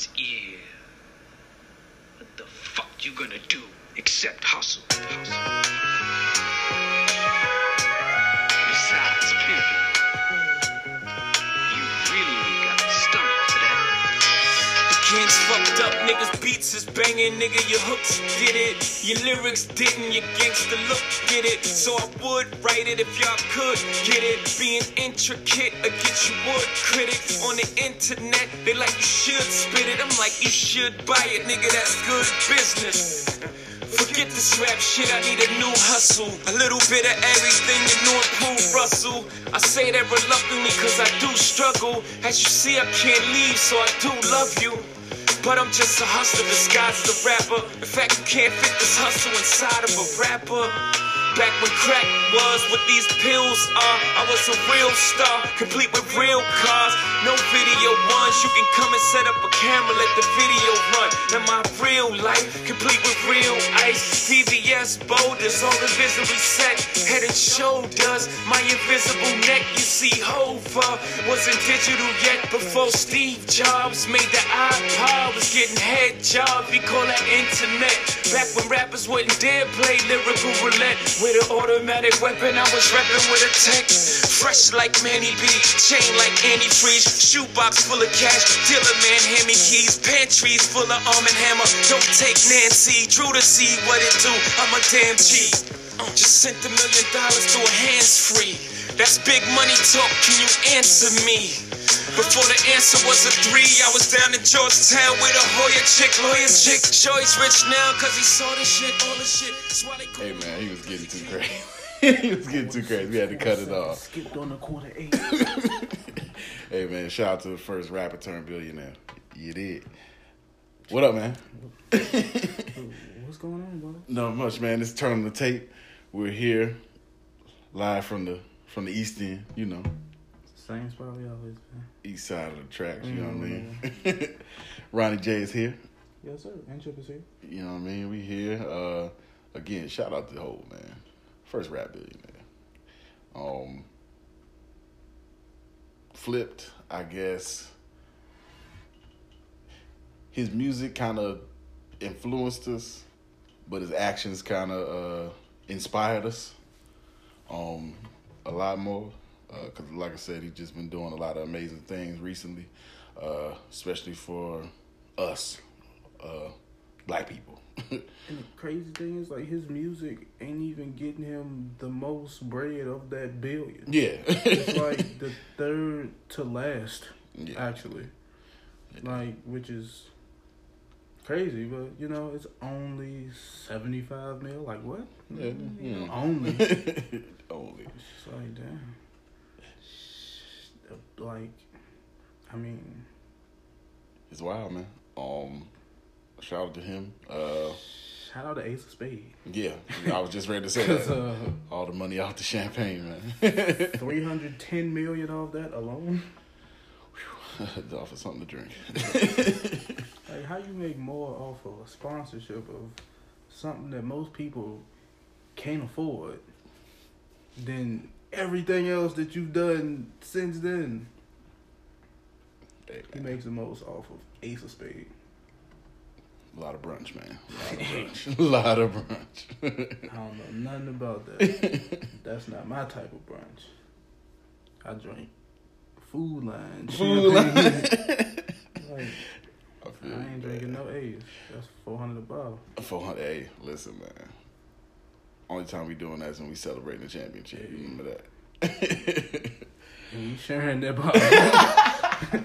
shots, yeah. What the fuck you gonna do except hustle? Besides pimping, you really ain't got the stomach for that. The kids fucked up, niggas beats is banging, nigga, your hooks did it. Your lyrics didn't, your gangsta look did it. So I would write it if y'all could get it. Being intricate or get you wood critics. On the internet, they like you should spit it. I'm like, you should buy it, nigga, that's good business. Forget this rap shit, I need a new hustle. A little bit of everything, you know, improve Russell. I say that reluctantly cause I do struggle. As you see, I can't leave, so I do love you. But I'm just a hustler disguised as a rapper. In fact, you can't fit this hustle inside of a rapper. Back when crack was what these pills are, I was a real star, complete with real cars. No video ones, you can come and set up a camera, let the video run. And my real life, complete with real ice. CVS boulders, all invisibly set. Head and shoulders, my invisible neck. You see, Hova wasn't digital yet before Steve Jobs made the iPod. Was getting head job, we call that internet. Back when rappers wouldn't dare play lyrical roulette. With an automatic weapon, I was reppin' with a tech. Fresh like Manny B, chain like antifreeze. Shoebox full of cash, dealer man, hand me keys. Pantries full of Arm & Hammer, don't take Nancy. Drew to see what it do, I'm a damn G. Just sent $1 million to a hands-free. That's big money talk, can you answer me? Before the answer was a 3, I was down in Georgetown with a lawyer chick. Joy's rich now cause he saw the shit, all the shit. Hey man, he was getting too crazy. We had to cut it off. Skipped on the quarter 8. Hey man, shout out to the first rapper turned billionaire. You did. What up, man? What's going on, bro? Not much, man. It's Turn on the Tape. We're here live from the East End, you know. Same spot we always been. East side of the tracks, you know what I mean? Ronnie J is here. Yes, sir. And Chip is here. You know what I mean? We here. Again, shout out to the whole, man. First rap billionaire. Flipped, I guess. His music kind of influenced us, but his actions kind of inspired us a lot more. Because like I said, he's just been doing a lot of amazing things recently, especially for us, black people. And the crazy thing is, like, his music ain't even getting him the most bread of that billion. Yeah. It's like the third to last, actually. Yeah. Like, which is crazy, but, you know, it's only 75 mil. Like, what? Yeah. Mm-hmm. Only. Only. It's just like, damn. Like, I mean, it's wild, man. Shout out to him. Shout out to Ace of Spades. Yeah, I was just ready to say that. All the money off the champagne, man. $310 million off that alone. Off of something to drink. Like, how you make more off of a sponsorship of something that most people can't afford than everything else that you've done since then? Hey, he makes the most off of Ace of Spades. A lot of brunch, man. A lot of brunch. I don't know nothing about that. That's not my type of brunch. I drink food line. I ain't drinking no A's. That's 400 a bottle. 400 A. Listen, man. Only time we doing that is when we celebrating the championship. You remember that? And we sharing that bottle.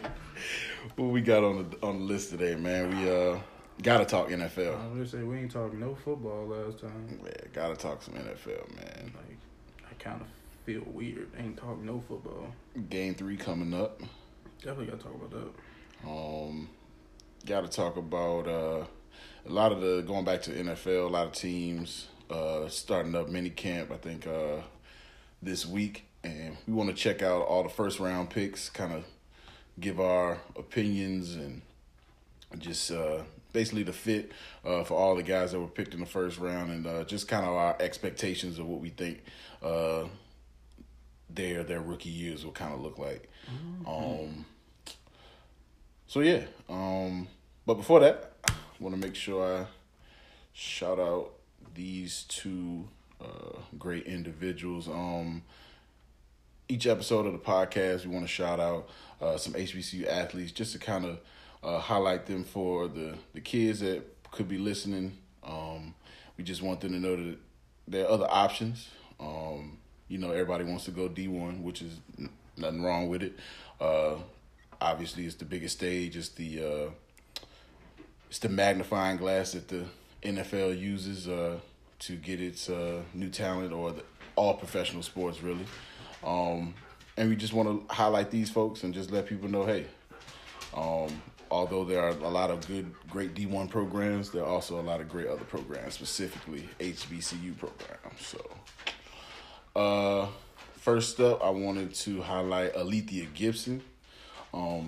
What we got on the list today, man? We gotta talk NFL. I was gonna say we ain't talking no football last time. Yeah, gotta talk some NFL, man. Like, I kind of feel weird. Ain't talking no football. Game 3 coming up. Definitely gotta talk about that. Gotta talk about a lot of the going back to the NFL. A lot of teams. Starting up mini camp, I think, this week, and we want to check out all the first round picks, kind of give our opinions and just basically the fit for all the guys that were picked in the first round, and just kind of our expectations of what we think their rookie years will kind of look like. Mm-hmm. So yeah, But before that, I want to make sure I shout out these two great individuals. Each episode of the podcast, we want to shout out some HBCU athletes just to kind of highlight them for the kids that could be listening. We just want them to know that there are other options. You know, everybody wants to go D1, which is nothing wrong with it. Obviously, it's the biggest stage. It's the magnifying glass that the NFL uses to get its new talent, or all professional sports, really. And we just want to highlight these folks and just let people know, hey, although there are a lot of great D1 programs, there are also a lot of great other programs, specifically HBCU programs. So first up, I wanted to highlight Althea Gibson, a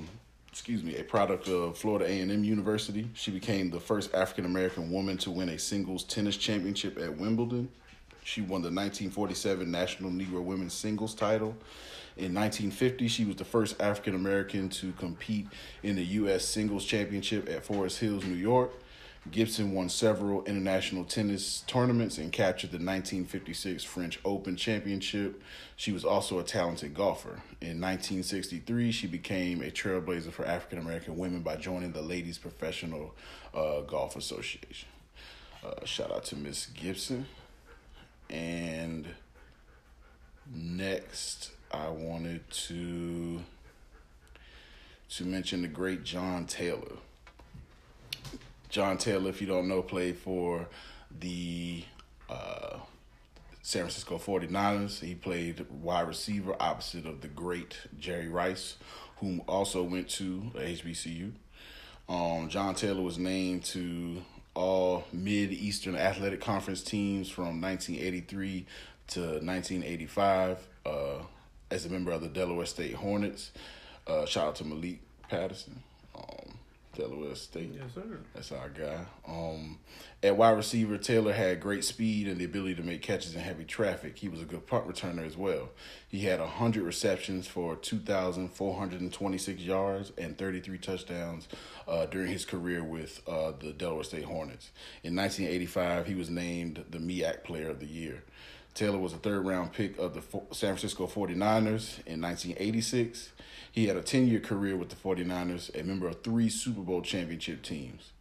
product of Florida A&M University. She became the first African-American woman to win a singles tennis championship at Wimbledon. She won the 1947 National Negro Women's Singles title. In 1950, she was the first African-American to compete in the U.S. Singles Championship at Forest Hills, New York. Gibson won several international tennis tournaments and captured the 1956 French Open Championship. She was also a talented golfer. In 1963, she became a trailblazer for African-American women by joining the Ladies Professional Golf Association. Shout out to Miss Gibson. And next, I wanted to mention the great John Taylor. John Taylor, if you don't know, played for the San Francisco 49ers. He played wide receiver opposite of the great Jerry Rice, whom also went to HBCU. John Taylor was named to all Mid-Eastern Athletic Conference teams from 1983 to 1985 as a member of the Delaware State Hornets. Shout out to Malik Patterson, Delaware State. Yes, sir. That's our guy. At wide receiver, Taylor had great speed and the ability to make catches in heavy traffic. He was a good punt returner as well. He had 100 receptions for 2,426 yards and 33 touchdowns during his career with the Delaware State Hornets. In 1985, he was named the MEAC Player of the Year. Taylor was a third-round pick of the San Francisco 49ers in 1986. He had a 10-year career with the 49ers, a member of three Super Bowl championship teams.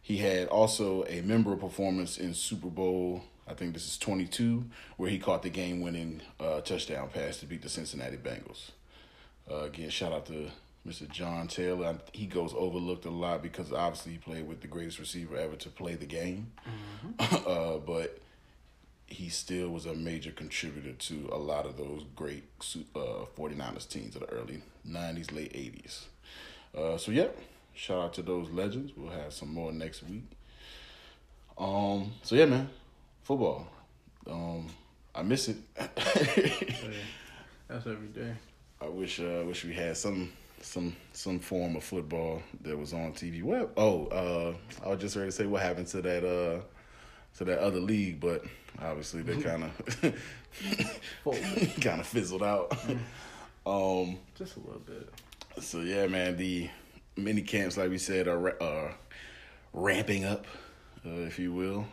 He had also a memorable performance in Super Bowl, I think this is 22, where he caught the game-winning touchdown pass to beat the Cincinnati Bengals. Again, shout out to Mr. John Taylor. He goes overlooked a lot because obviously he played with the greatest receiver ever to play the game. Mm-hmm. But he still was a major contributor to a lot of those great 49ers teams of the early 90s, late 80s. Shout out to those legends. We'll have some more next week. Football. I miss it. That's every day. I wish we had some form of football that was on TV. I was just ready to say what happened to that other league, but obviously they kind of fizzled out. Just a little bit. So yeah, man, the mini camps, like we said, are ramping up, if you will.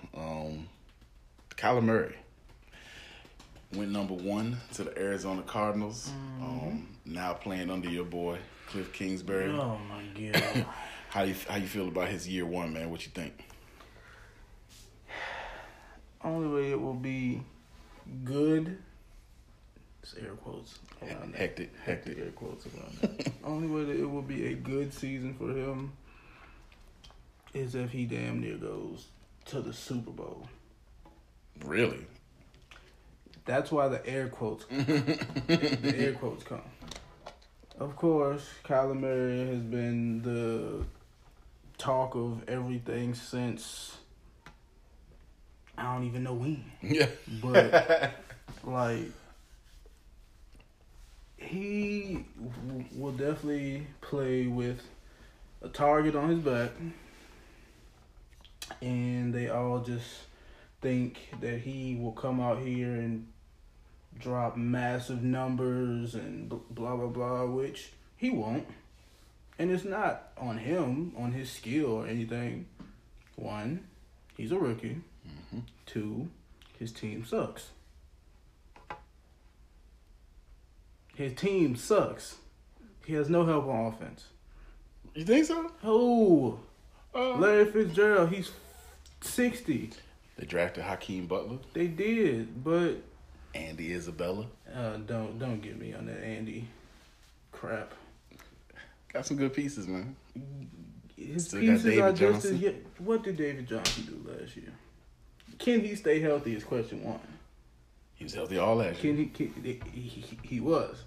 Kyler Murray went number one to the Arizona Cardinals. Mm-hmm. Now playing under your boy Cliff Kingsbury. Oh my God! How you feel about his year one, man? What you think? Only way it will be good, it's air quotes around that. Hectic air quotes around that. Only way that it will be a good season for him is if he damn near goes to the Super Bowl. Really? That's why the air quotes the air quotes come. Of course, Kyler Murray has been the talk of everything since I don't even know when. Yeah. But, he will definitely play with a target on his back. And they all just think that he will come out here and drop massive numbers and blah, blah, blah, which he won't. And it's not on him, on his skill or anything. One, he's a rookie. Mm-hmm. Two, his team sucks. His team sucks. He has no help on offense. You think so? Oh. Larry Fitzgerald, he's 60. They drafted Hakeem Butler. They did, but... Andy Isabella. Don't get me on that Andy crap. Got some good pieces, man. His still pieces got David Johnson. What did David Johnson do last year? Can he stay healthy is question one. He was healthy all last year. He was.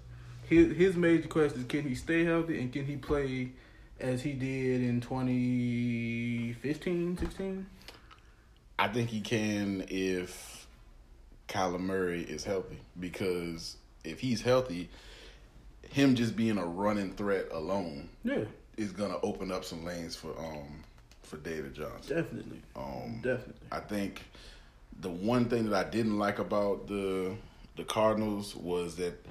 His major question is, can he stay healthy and can he play as he did in 2015, 16? I think he can if Kyler Murray is healthy, because if he's healthy, him just being a running threat alone is going to open up some lanes for David Johnson. Definitely. Definitely. I think the one thing that I didn't like about the Cardinals was that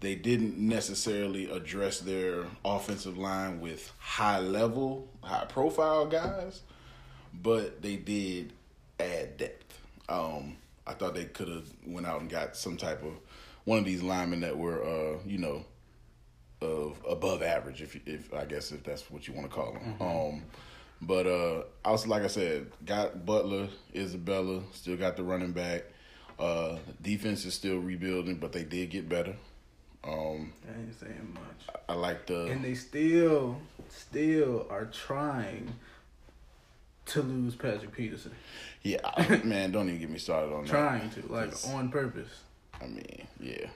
they didn't necessarily address their offensive line with high-level, high-profile guys, but they did add depth. I thought they could have went out and got some type of one of these linemen that were, of above average, if that's what you want to call them. Mm-hmm. But also, like I said, got Butler, Isabella, still got the running back. Defense is still rebuilding, but they did get better. I ain't saying much. I like the... And they still are trying to lose Patrick Peterson. Yeah, man, don't even get me started on trying that. Trying to, on purpose. I mean, yeah.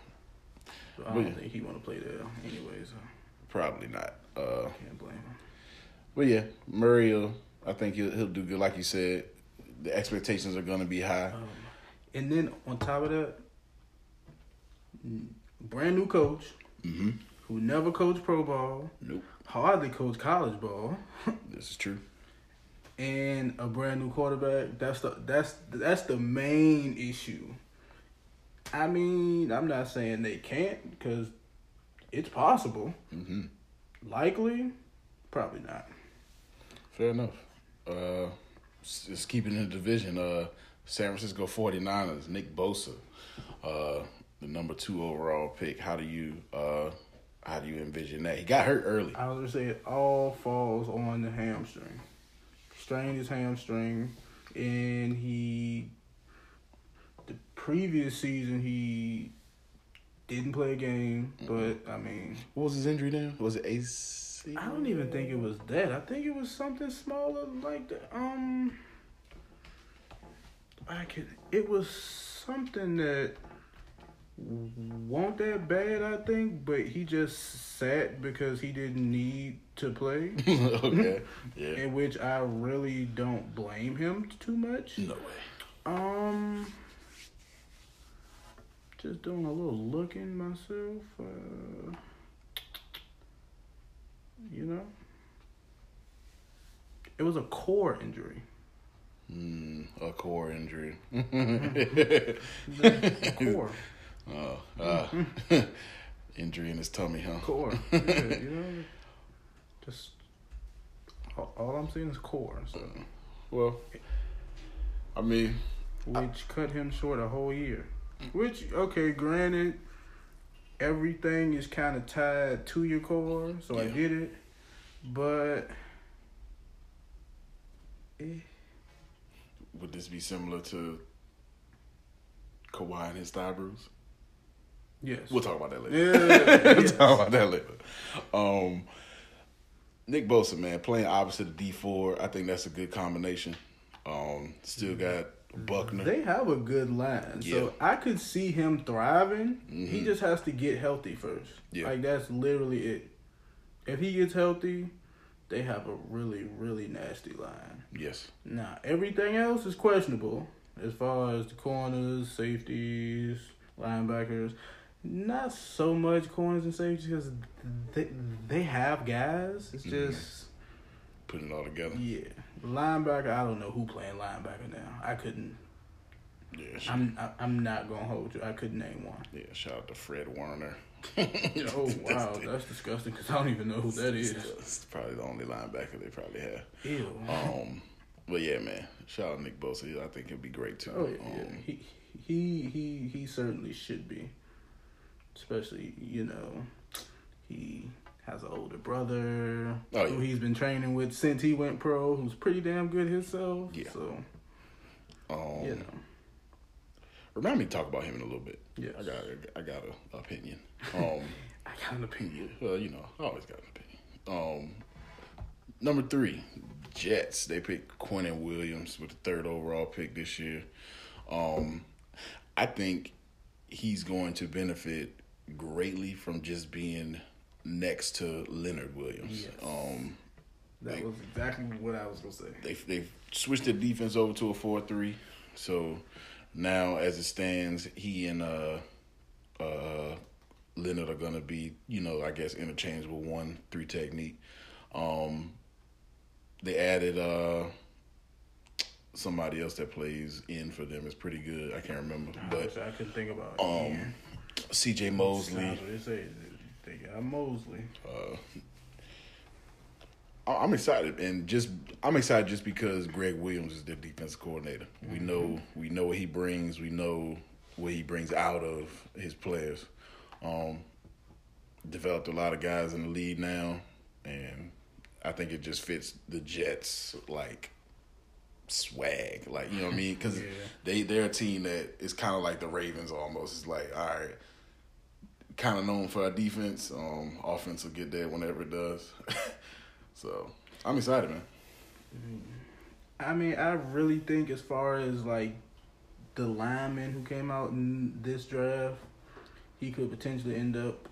So I don't think he want to play there anyways. So. Probably not. Can't blame him. But yeah, Murray, I think he'll do good. Like you said, the expectations are going to be high. And then on top of that... Brand new coach, mm-hmm. who never coached pro ball, nope, hardly coached college ball. This is true. And a brand new quarterback. That's the main issue. I mean, I'm not saying they can't, because it's possible. Mm-hmm. Likely, probably not. Fair enough. Just keeping in the division. San Francisco 49ers, Nick Bosa. The number 2 overall pick. How do you envision that? He got hurt early. I was gonna say it all falls on the hamstring. Strained his hamstring, and the previous season he didn't play a game. Mm-hmm. But I mean, what was his injury then? Was it AC? I don't even think it was that. I think it was something smaller like that. It was something that wasn't that bad, I think, but he just sat because he didn't need to play. Okay. Yeah. In which I really don't blame him too much. No way. Just doing a little looking myself. It was a core injury. A core injury. Core. Oh, injury in his tummy, huh? Core, yeah, just all I'm seeing is core. So, well, I mean, which cut him short a whole year. Which, okay, granted, everything is kind of tied to your core, so yeah. I get it, but would this be similar to Kawhi and his thigh bruise? Yes. We'll talk about that later. Yeah. We'll talk about that later. Nick Bosa, man, playing opposite of D4. I think that's a good combination. Still got Buckner. They have a good line. Yeah. So I could see him thriving. Mm-hmm. He just has to get healthy first. Yeah. That's literally it. If he gets healthy, they have a really, really nasty line. Yes. Now, everything else is questionable. As far as the corners, safeties, linebackers, not so much corners and safeties because they have guys. It's just putting it all together. Yeah, linebacker. I don't know who playing linebacker now. I couldn't. Yeah, sure. I'm not gonna hold you. I couldn't name one. Yeah, shout out to Fred Warner. Oh, wow. That's disgusting because I don't even know who that is. It's probably the only linebacker they probably have. Ew. But, yeah, man, shout out Nick Bosa. I think he'll be great, too. Oh, yeah. He certainly should be. Especially, you know, he has an older brother who he's been training with since he went pro, who's pretty damn good himself. Yeah. So, you know. Remind me to talk about him in a little bit. Yeah, I got an opinion. I got an opinion. Well, you know, I always got an opinion. Number three, Jets. They picked Quinnen Williams with the third overall pick this year. I think he's going to benefit greatly from just being next to Leonard Williams. Yes. That was exactly what I was going to say. They've switched their defense over to a 4-3, so... Now, as it stands, he and Leonard are going to be, you know, I guess interchangeable 1-3 technique. They added somebody else that plays in for them. It's pretty good. I can't remember. But I couldn't think about it. CJ Mosley. They got Mosley. I'm excited, just because Greg Williams is their defensive coordinator. We know what he brings. We know what he brings out of his players. Developed a lot of guys in the league now, and I think it just fits the Jets like swag. Like, you know what I mean? Because they're a team that is kind of like the Ravens almost. It's like, all right. Kind of known for our defense. Offense will get there whenever it does. So, I'm excited, man. I mean, I really think as far as, like, the lineman who came out in this draft, he could potentially end up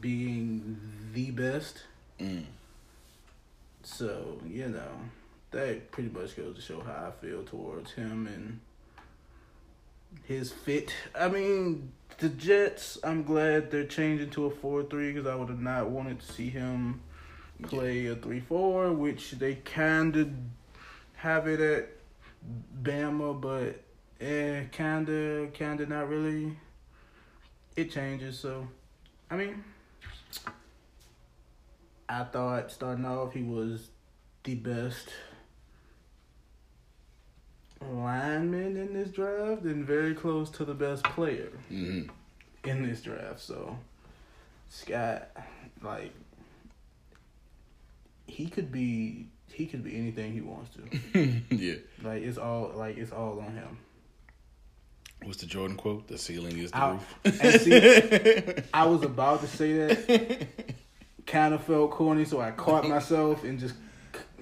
being the best. Mm. So, you know, that pretty much goes to show how I feel towards him and his fit. I mean, the Jets, I'm glad they're changing to a 4-3 because I would have not wanted to see him play a 3-4, which they kind of have it at Bama, but kind of not really. It changes, so I mean, I thought starting off he was the best lineman in this draft and very close to the best player in this draft. So Scott, like. He could be anything he wants to. Yeah. It's all on him. What's the Jordan quote? The ceiling is the roof. And see, I was about to say that. Kind of felt corny, so I caught myself and just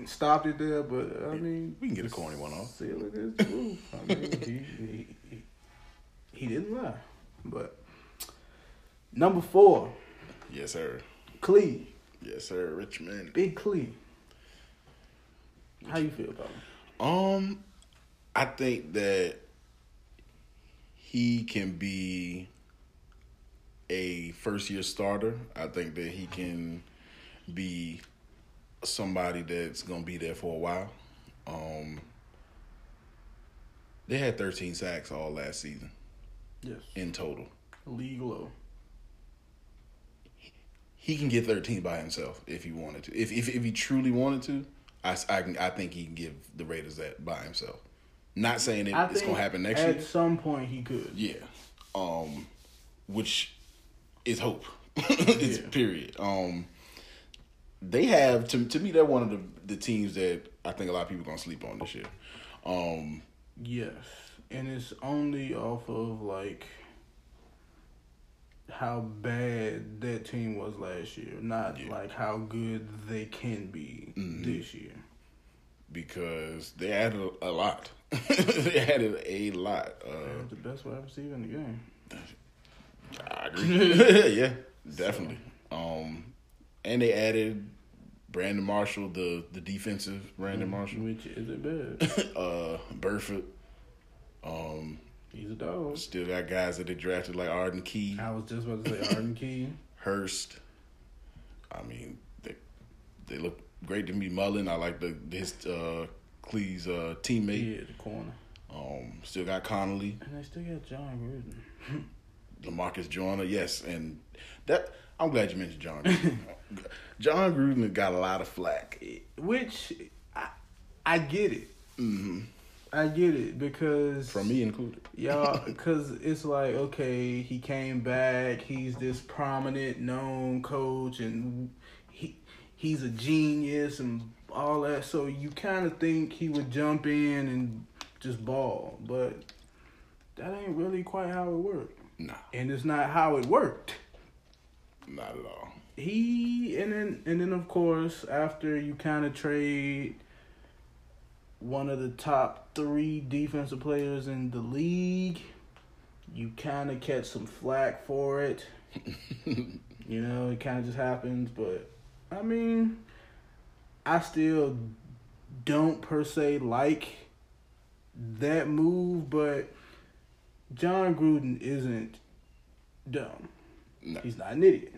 stopped it there. But I mean, we can get a corny one off. Ceiling is the roof. I mean, he didn't lie. But number 4. Yes, sir. Cleve. Yes, sir. Richmond. Big Clee. How you feel about him? I think that he can be a first-year starter. I think that he can be somebody that's going to be there for a while. They had 13 sacks all last season. Yes. In total. League low. He can get 13 by himself if he wanted to. If he truly wanted to, I think he can give the Raiders that by himself. Not saying it's going to happen next year. At some point he could. Yeah. Which is hope. It's period. They have, to me, they're one of the teams that I think a lot of people are going to sleep on this year. Yes. And it's only off of, like, how bad that team was last year, not how good they can be this year. Because they added a lot. They had the best wide receiver in the game. I agree. Yeah, definitely. So. And they added Brandon Marshall, the defensive Brandon Marshall. Which isn't bad. Burford. He's a dog. Still got guys that they drafted like Arden Key. I was just about to say Arden Key. Hurst. I mean, they look great to me. Mullen, I like his Clee's teammate. Yeah, the corner. Still got Connolly. And they still got John Gruden. LaMarcus Joyner, yes. And that I'm glad you mentioned John Gruden. John Gruden got a lot of flack. Which, I get it. Mm-hmm. I get it because... From me included. Y'all, because it's like, okay, he came back. He's this prominent, known coach, and he's a genius and all that. So you kind of think he would jump in and just ball. But that ain't really quite how it worked. Nah. And it's not how it worked. Not at all. He, and then of course, after you kind of trade one of the top three defensive players in the league, you kind of catch some flack for it. You know, it kind of just happens. But, I mean, I still don't per se like that move, but John Gruden isn't dumb. No. He's not an idiot.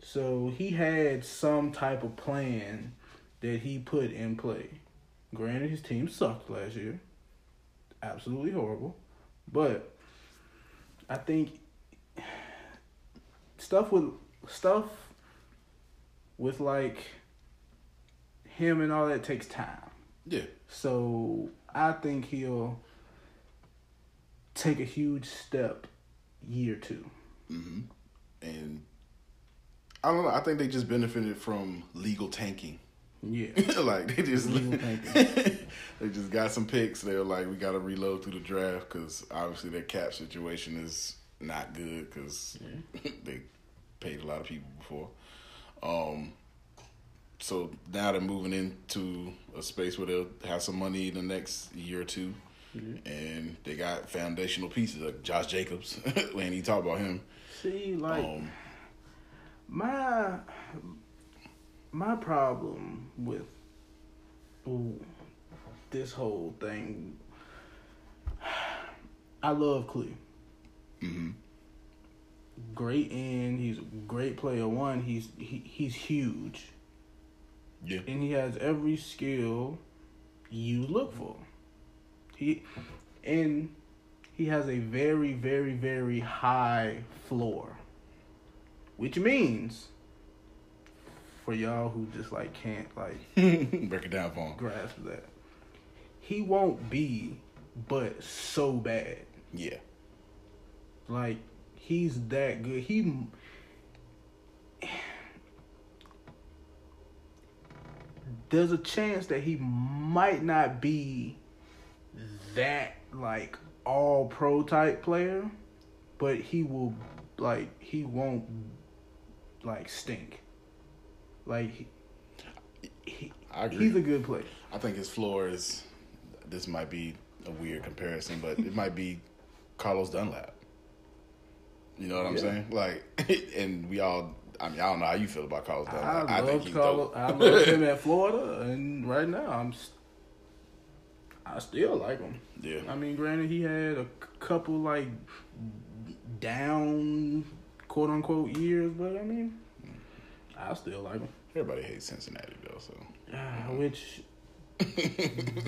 So he had some type of plan that he put in play. Granted, his team sucked last year. Absolutely horrible. But I think stuff with like him and all that takes time. Yeah. So I think he'll take a huge step year two. Mm-hmm. And I don't know. I think they just benefited from legal tanking. Yeah. Like, they just legal tanking. They just got some picks. They were like, we got to reload through the draft because obviously their cap situation is not good because they paid a lot of people before. So now they're moving into a space where they'll have some money in the next year or two. Mm-hmm. And they got foundational pieces like Josh Jacobs. When you talk about him. See, like... My problem with this whole thing, I love Clee. Mm-hmm. Great end. He's a great player. One, he's huge. Yeah. And he has every skill you look for. He has a very, very, very high floor. Which means, for y'all who just, like, can't, like... Break it down for him. Grasp that. He won't be, but so bad. Yeah. Like, he's that good. There's a chance that he might not be that, like, all-pro type player, but he will, like, he won't... like stink. Like I agree. He's a good player. I think his floor is, this might be a weird comparison, but it might be Carlos Dunlap. You know what I'm saying? Like, and we all, I mean, I don't know how you feel about Carlos Dunlap. I think he's dope. I love him at Florida, and right now I still like him. Yeah. I mean, granted, he had a couple like down, quote unquote, years, but I mean, I still like them. Everybody hates Cincinnati though, so which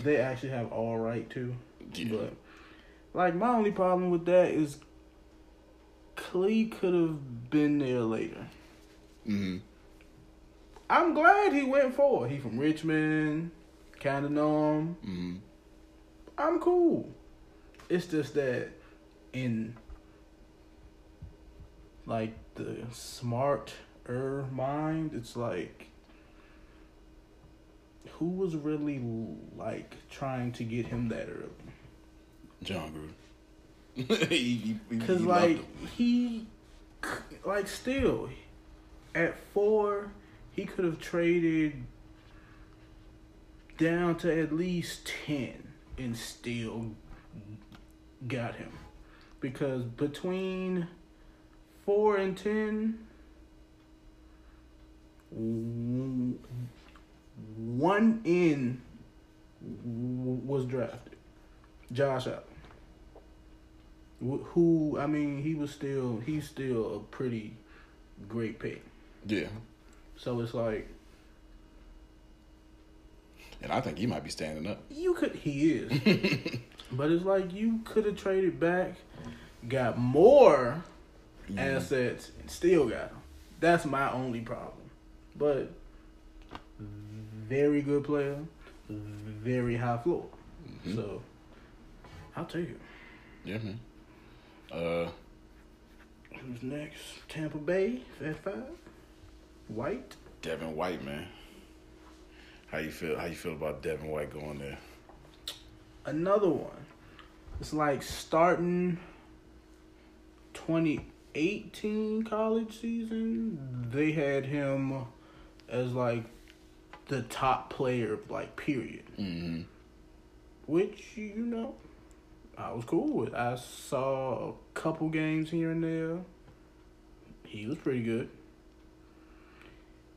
they actually have all right to. Yeah. But like, my only problem with that is Clee could have been there later. Mm-hmm. I'm glad he went forward. He from Richmond, kind of know him. Mm-hmm. I'm cool. It's just that in, like, the smarter mind, it's like, who was really, like, trying to get him that early? John Gruden. Because, like, he, like, still, at 4, he could have traded down to at least 10 and still got him. Because between 4 and 10, one in was drafted, Josh Allen, who, I mean, he's still a pretty great pick. Yeah. So it's like, and I think he might be standing up. He is, but it's like, you could have traded back. got more assets and still got them. That's my only problem. But very good player, very high floor. Mm-hmm. So I'll take it. Yeah, man. Who's next? Tampa Bay at 5. White. Devin White, man. How you feel? How you feel about Devin White going there? Another one. It's like starting 2018 college season. They had him as like the top player, like period. Mm-hmm. Which, you know, I was cool with. I saw a couple games here and there. He was pretty good.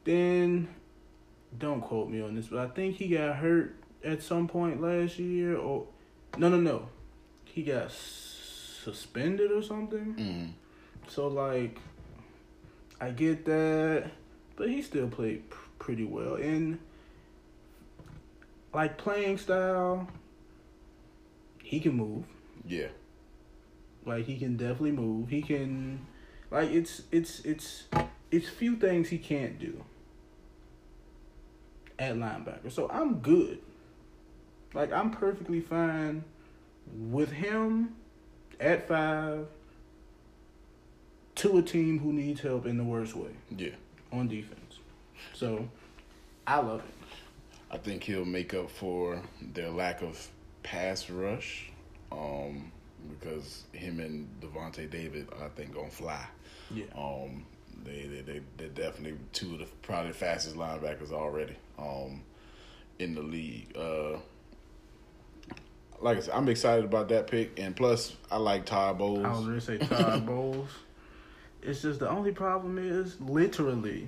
Then, don't quote me on this, but I think he got hurt at some point last year. Or No. He got suspended or something. Mm. So, like, I get that. But he still played pretty well. And, like, playing style, he can move. Yeah. Like, he can definitely move. He can, like, it's few things he can't do at linebacker. So I'm good. Like, I'm perfectly fine with him at 5 to a team who needs help in the worst way. Yeah. On defense. So, I love it. I think he'll make up for their lack of pass rush because him and Devontae David, I think, gonna fly. Yeah. They're definitely two of the probably fastest linebackers already in the league. Like I said, I'm excited about that pick, and plus I like Todd Bowles. I was gonna say Todd Bowles. It's just the only problem is literally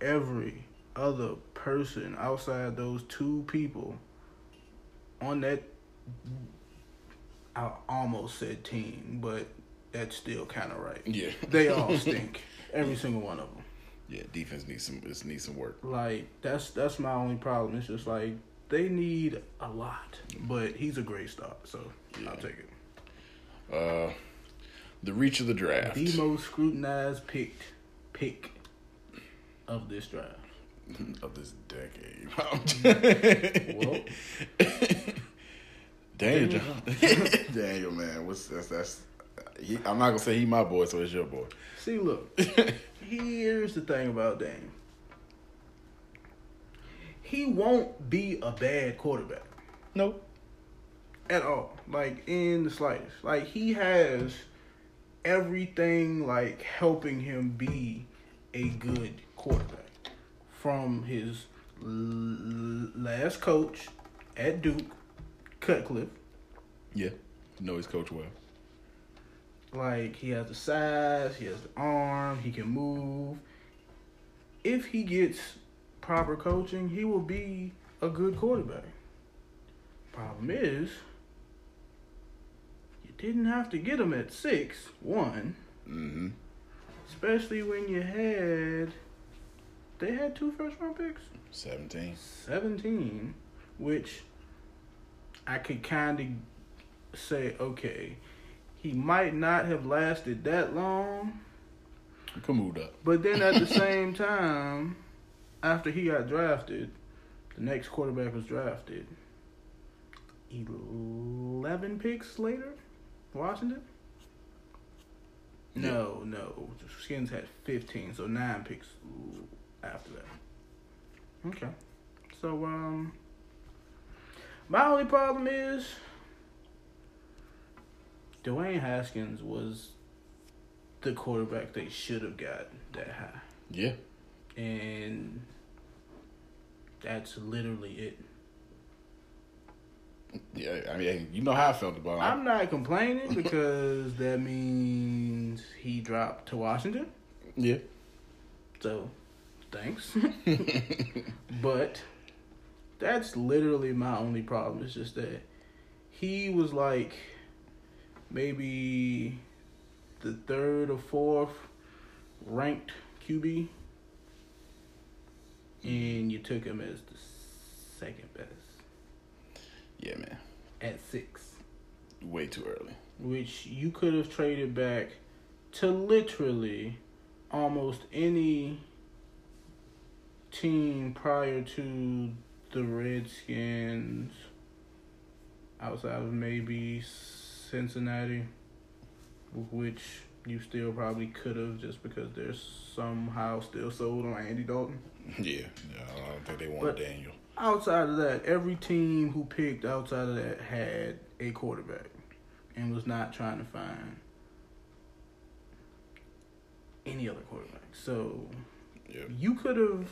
every other person outside those two people on that, I almost said team, but that's still kind of right. Yeah. They all stink. Every single one of them. Yeah, defense needs some work. Like, that's my only problem. It's just like they need a lot. But he's a great start, so yeah. I'll take it. The reach of the draft. The most scrutinized pick of this draft. Of this decade. Well. Daniel. Daniel, man. That's I'm not going to say he's my boy, so it's your boy. See, look. Here's the thing about Dame. He won't be a bad quarterback. Nope. At all. Like, in the slightest. Like, he has everything, like, helping him be a good quarterback. From his last coach at Duke, Cutcliffe. Yeah. Know his coach well. Like, he has the size, he has the arm, he can move. If he gets proper coaching, he will be a good quarterback. Problem is, you didn't have to get him at 6'1". Mm-hmm. Especially when you had, they had 2 first-round picks. 17, which I could kind of say, okay, he might not have lasted that long. He could move up. But then at the same time, after he got drafted, the next quarterback was drafted 11 picks later? Washington? No. The Skins had 15, so 9 picks after that. Okay. So, my only problem is Dwayne Haskins was the quarterback they should have got that high. Yeah. And that's literally it. Yeah, I mean, you know how I felt about it. I'm not complaining because that means he dropped to Washington. Yeah. So, thanks. But that's literally my only problem. It's just that he was like maybe the 3rd or 4th ranked QB, and you took him as the 2nd best. Yeah, man. At 6. way too early. Which you could have traded back to literally almost any team prior to the Redskins, outside of maybe Cincinnati, which you still probably could have just because they're somehow still sold on Andy Dalton. Yeah, I don't think they want Daniel. Outside of that, every team who picked outside of that had a quarterback and was not trying to find any other quarterback. So you could have,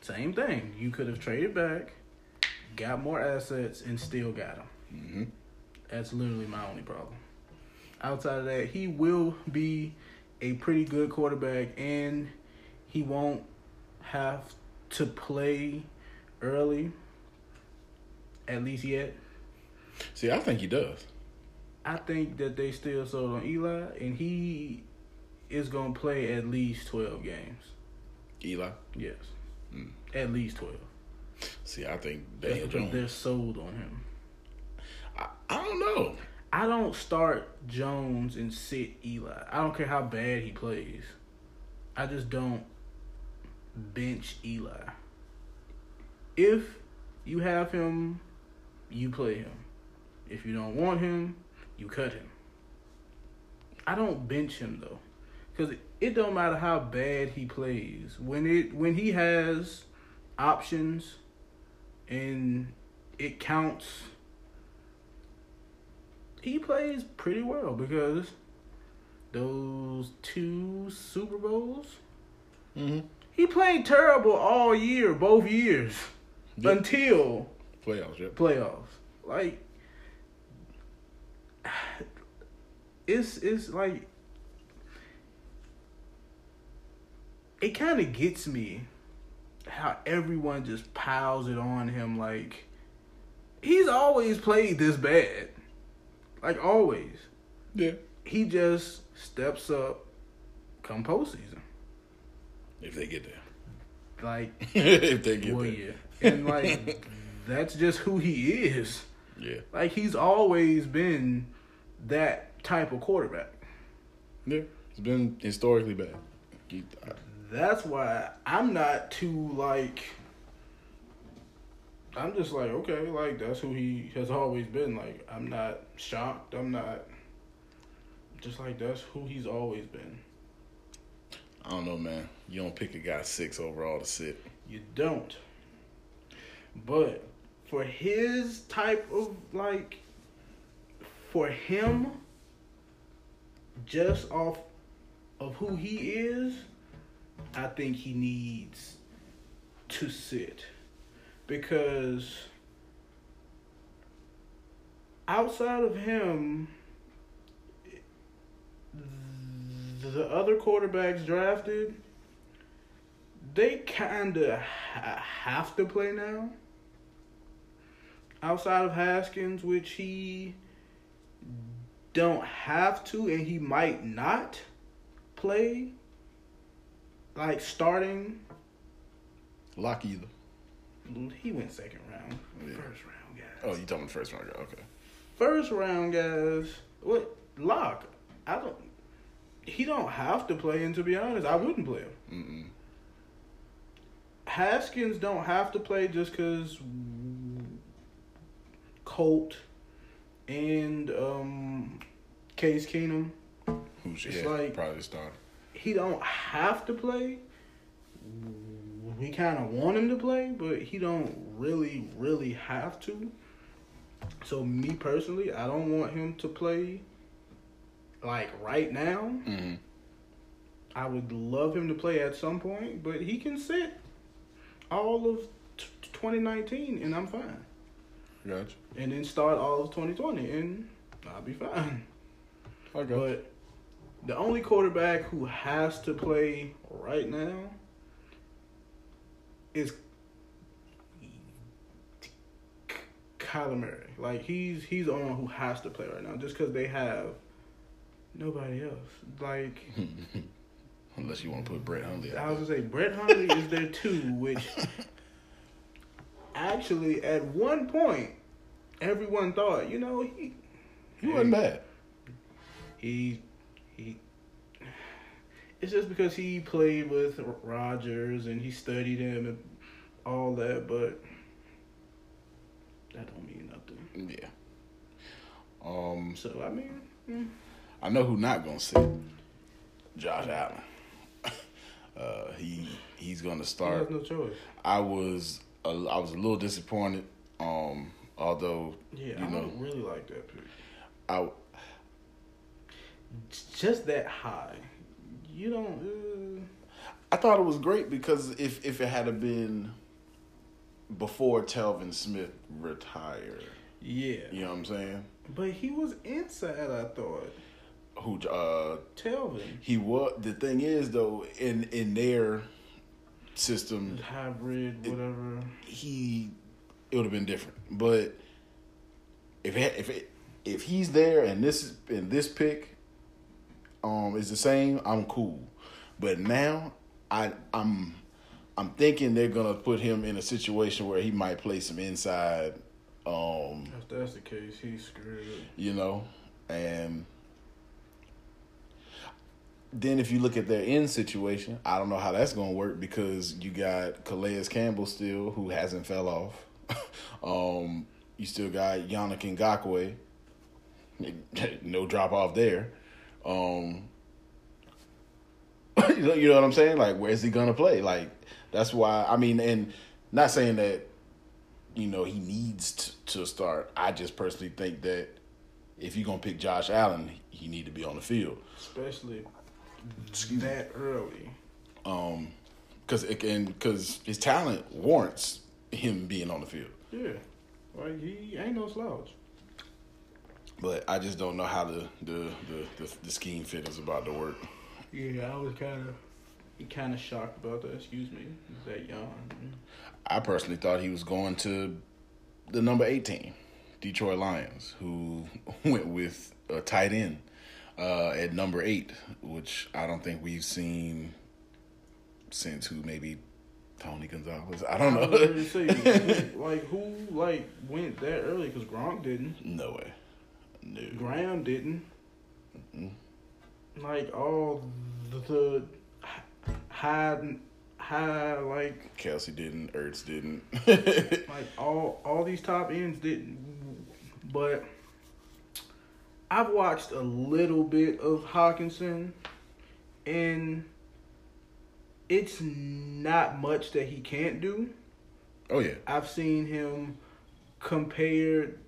same thing, you could have traded back, got more assets, and still got them. Mm-hmm. That's literally my only problem. Outside of that, he will be a pretty good quarterback, and he won't have to play early, at least yet. See, I think he does. I think that they still sold on Eli, and he is going to play at least 12 games. Eli? Yes. Mm. At least 12. See, I think they're sold on him. I don't know. I don't start Jones and sit Eli. I don't care how bad he plays. I just don't bench Eli. If you have him, you play him. If you don't want him, you cut him. I don't bench him, though. Because it don't matter how bad he plays. When he has options and it counts, he plays pretty well, because those 2 Super Bowls, mm-hmm, he played terrible all year, both years, until playoffs. Yep. Playoffs, like it's like it kind of gets me how everyone just piles it on him. Like, he's always played this bad. Like, always. Yeah. He just steps up come postseason. If they get there. Like, if they get there. Yeah. And, like, that's just who he is. Yeah. Like, he's always been that type of quarterback. Yeah. He's been historically bad. That's why I'm not too, like, I'm just like, okay, like, that's who he has always been. Like, I'm not shocked. I'm not, just like, that's who he's always been. I don't know, man. You don't pick a guy 6 overall to sit. You don't. But for his type of, like, for him, just off of who he is, I think he needs to sit. Because outside of him, the other quarterbacks drafted, they kind of have to play now. Outside of Haskins, which he don't have to, and he might not play, like, starting. Lock either. He went second round. Yeah. First round, guys. Oh, you talking first round, guys. Okay. First round, guys. What? Locke. He don't have to play, and to be honest, I wouldn't play him. Mm-mm. Haskins don't have to play just because Colt and Case Keenum. Who's like, probably starting. He don't have to play. We kind of want him to play, but he don't really, really have to. So, me personally, I don't want him to play, like, right now. Mm-hmm. I would love him to play at some point, but he can sit all of 2019, and I'm fine. Gotcha. And then start all of 2020, and I'll be fine. Okay. But the only quarterback who has to play right now is Kyler Murray. Like, he's the only one who has to play right now, just because they have nobody else. Like, unless you want to put Brett Hundley out. I was gonna say Brett Hundley is there too, which actually at one point everyone thought, you know, he He wasn't bad. He It's just because he played with Rodgers and he studied him and all that, but that don't mean nothing. Yeah. So I mean, I know who not gonna sit. Josh Allen. He's gonna start. He has no choice. I was a little disappointed. Although don't really like that pick. Just that high. You don't. I thought it was great because if it had been before Telvin Smith retired. Yeah. You know what I'm saying? But he was inside, I thought. Who? Telvin. He was. The thing is, though, in their system, hybrid, whatever. It would have been different. But if he's there and this pick, is the same, I'm cool. But now I'm thinking they're gonna put him in a situation where he might play some inside. If that's the case, he's screwed. You know, and then if you look at their end situation, I don't know how that's going to work because you got Calais Campbell still, who hasn't fell off. You still got Yannick Ngakoue. No drop off there. You know what I'm saying? Like, where's he going to play? Like, that's why, I mean, and not saying that, you know, he needs to start. I just personally think that if you're going to pick Josh Allen, he need to be on the field. Especially that early. Because his talent warrants him being on the field. Yeah. Like, he ain't no slouch. But I just don't know how the scheme fit is about to work. Yeah, I was kind of shocked about that. Excuse me. That yawn. I personally thought he was going to the number 18, Detroit Lions, who went with a tight end at number 8, which I don't think we've seen since who maybe Tony Gonzalez. I don't know. Who went that early? Because Gronk didn't. No way. No. Graham didn't. Mm-mm. All the high Kelsey didn't, Ertz didn't. all these top ends didn't. But I've watched a little bit of Hawkinson, and it's not much that he can't do. Oh yeah, I've seen him compared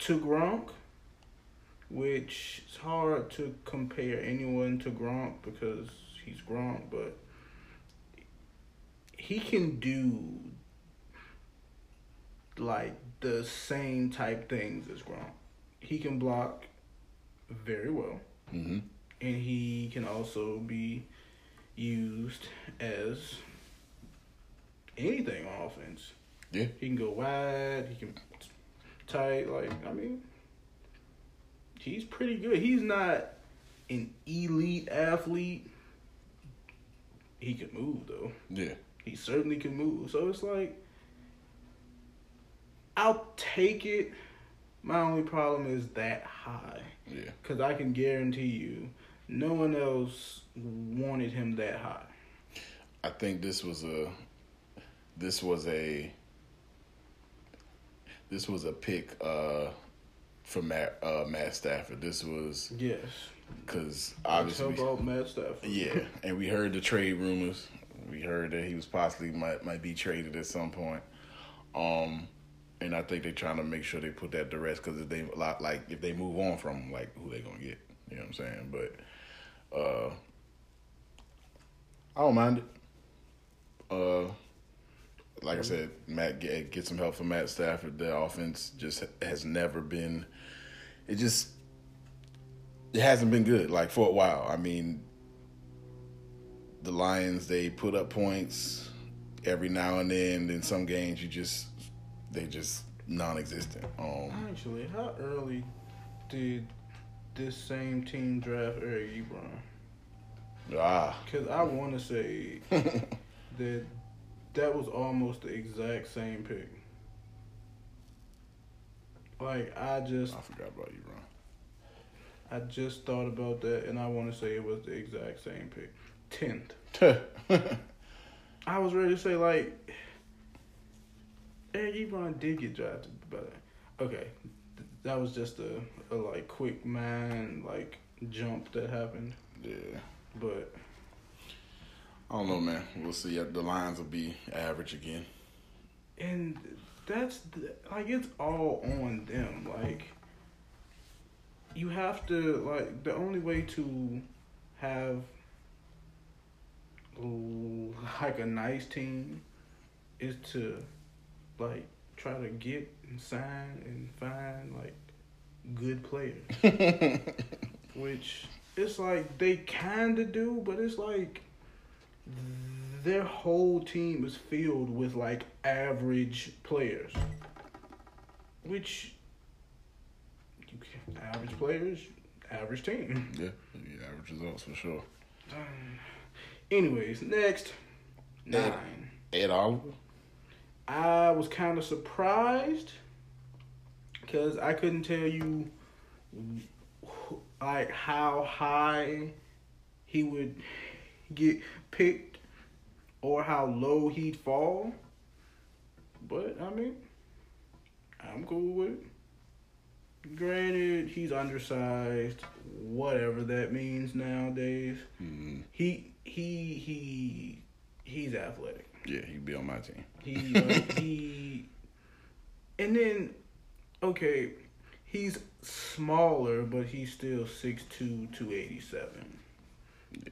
to Gronk, which it's hard to compare anyone to Gronk because he's Gronk, but he can do the same type things as Gronk. He can block very well, mm-hmm. and he can also be used as anything on offense. Yeah, he can go wide. He can tight. He's pretty good. He's not an elite athlete. He can move, though. Yeah. He certainly can move. So it's I'll take it. My only problem is that high. Yeah. Because I can guarantee you no one else wanted him that high. I think this was a pick from Matt Stafford. This was... Yes. Because obviously... Tell about Matt Stafford. Yeah. And we heard the trade rumors. We heard that he was possibly might be traded at some point. And I think they're trying to make sure they put that to rest because if they move on from him, who they going to get? You know what I'm saying? But I don't mind it. Like I said, Matt, get some help from Matt Stafford. The offense just has never been – it hasn't been good, for a while. I mean, the Lions, they put up points every now and then. In some games, they're just non-existent. Actually, how early did this same team draft Eric Ebron? Because I want to say that – that was almost the exact same pick. I forgot about you, Ron. I just thought about that, and I want to say it was the exact same pick. 10th. I was ready to say, like, Eric Ebron did get drafted, but okay, that was just a like quick mind like jump that happened. Yeah, but I don't know, man. We'll see. The lines will be average again, and that's like it's all on them. Like, you have to like the only way to have like a nice team is to like try to get and sign and find like good players, which it's like they kind of do, but it's like their whole team is filled with like average players, which you can, average players, average team. Yeah, average results for sure. Anyways, next, 9. Ed Oliver. I was kind of surprised because I couldn't tell you like how high he would get picked or how low he'd fall. But, I mean, I'm cool with it. Granted, he's undersized, whatever that means nowadays. Mm-hmm. He's athletic. Yeah, he'd be on my team. And then, okay, he's smaller, but he's still 6'2", 287. Yeah.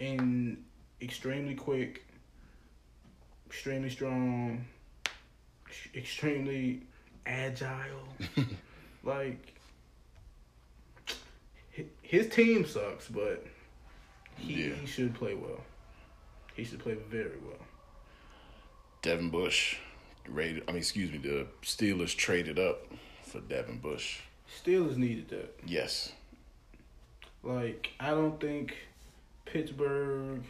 And extremely quick, extremely strong, extremely agile. Like, his team sucks, but he should play well. He should play very well. Devin Bush the Steelers traded up for Devin Bush. Steelers needed that. Yes. Like, I don't think Pittsburgh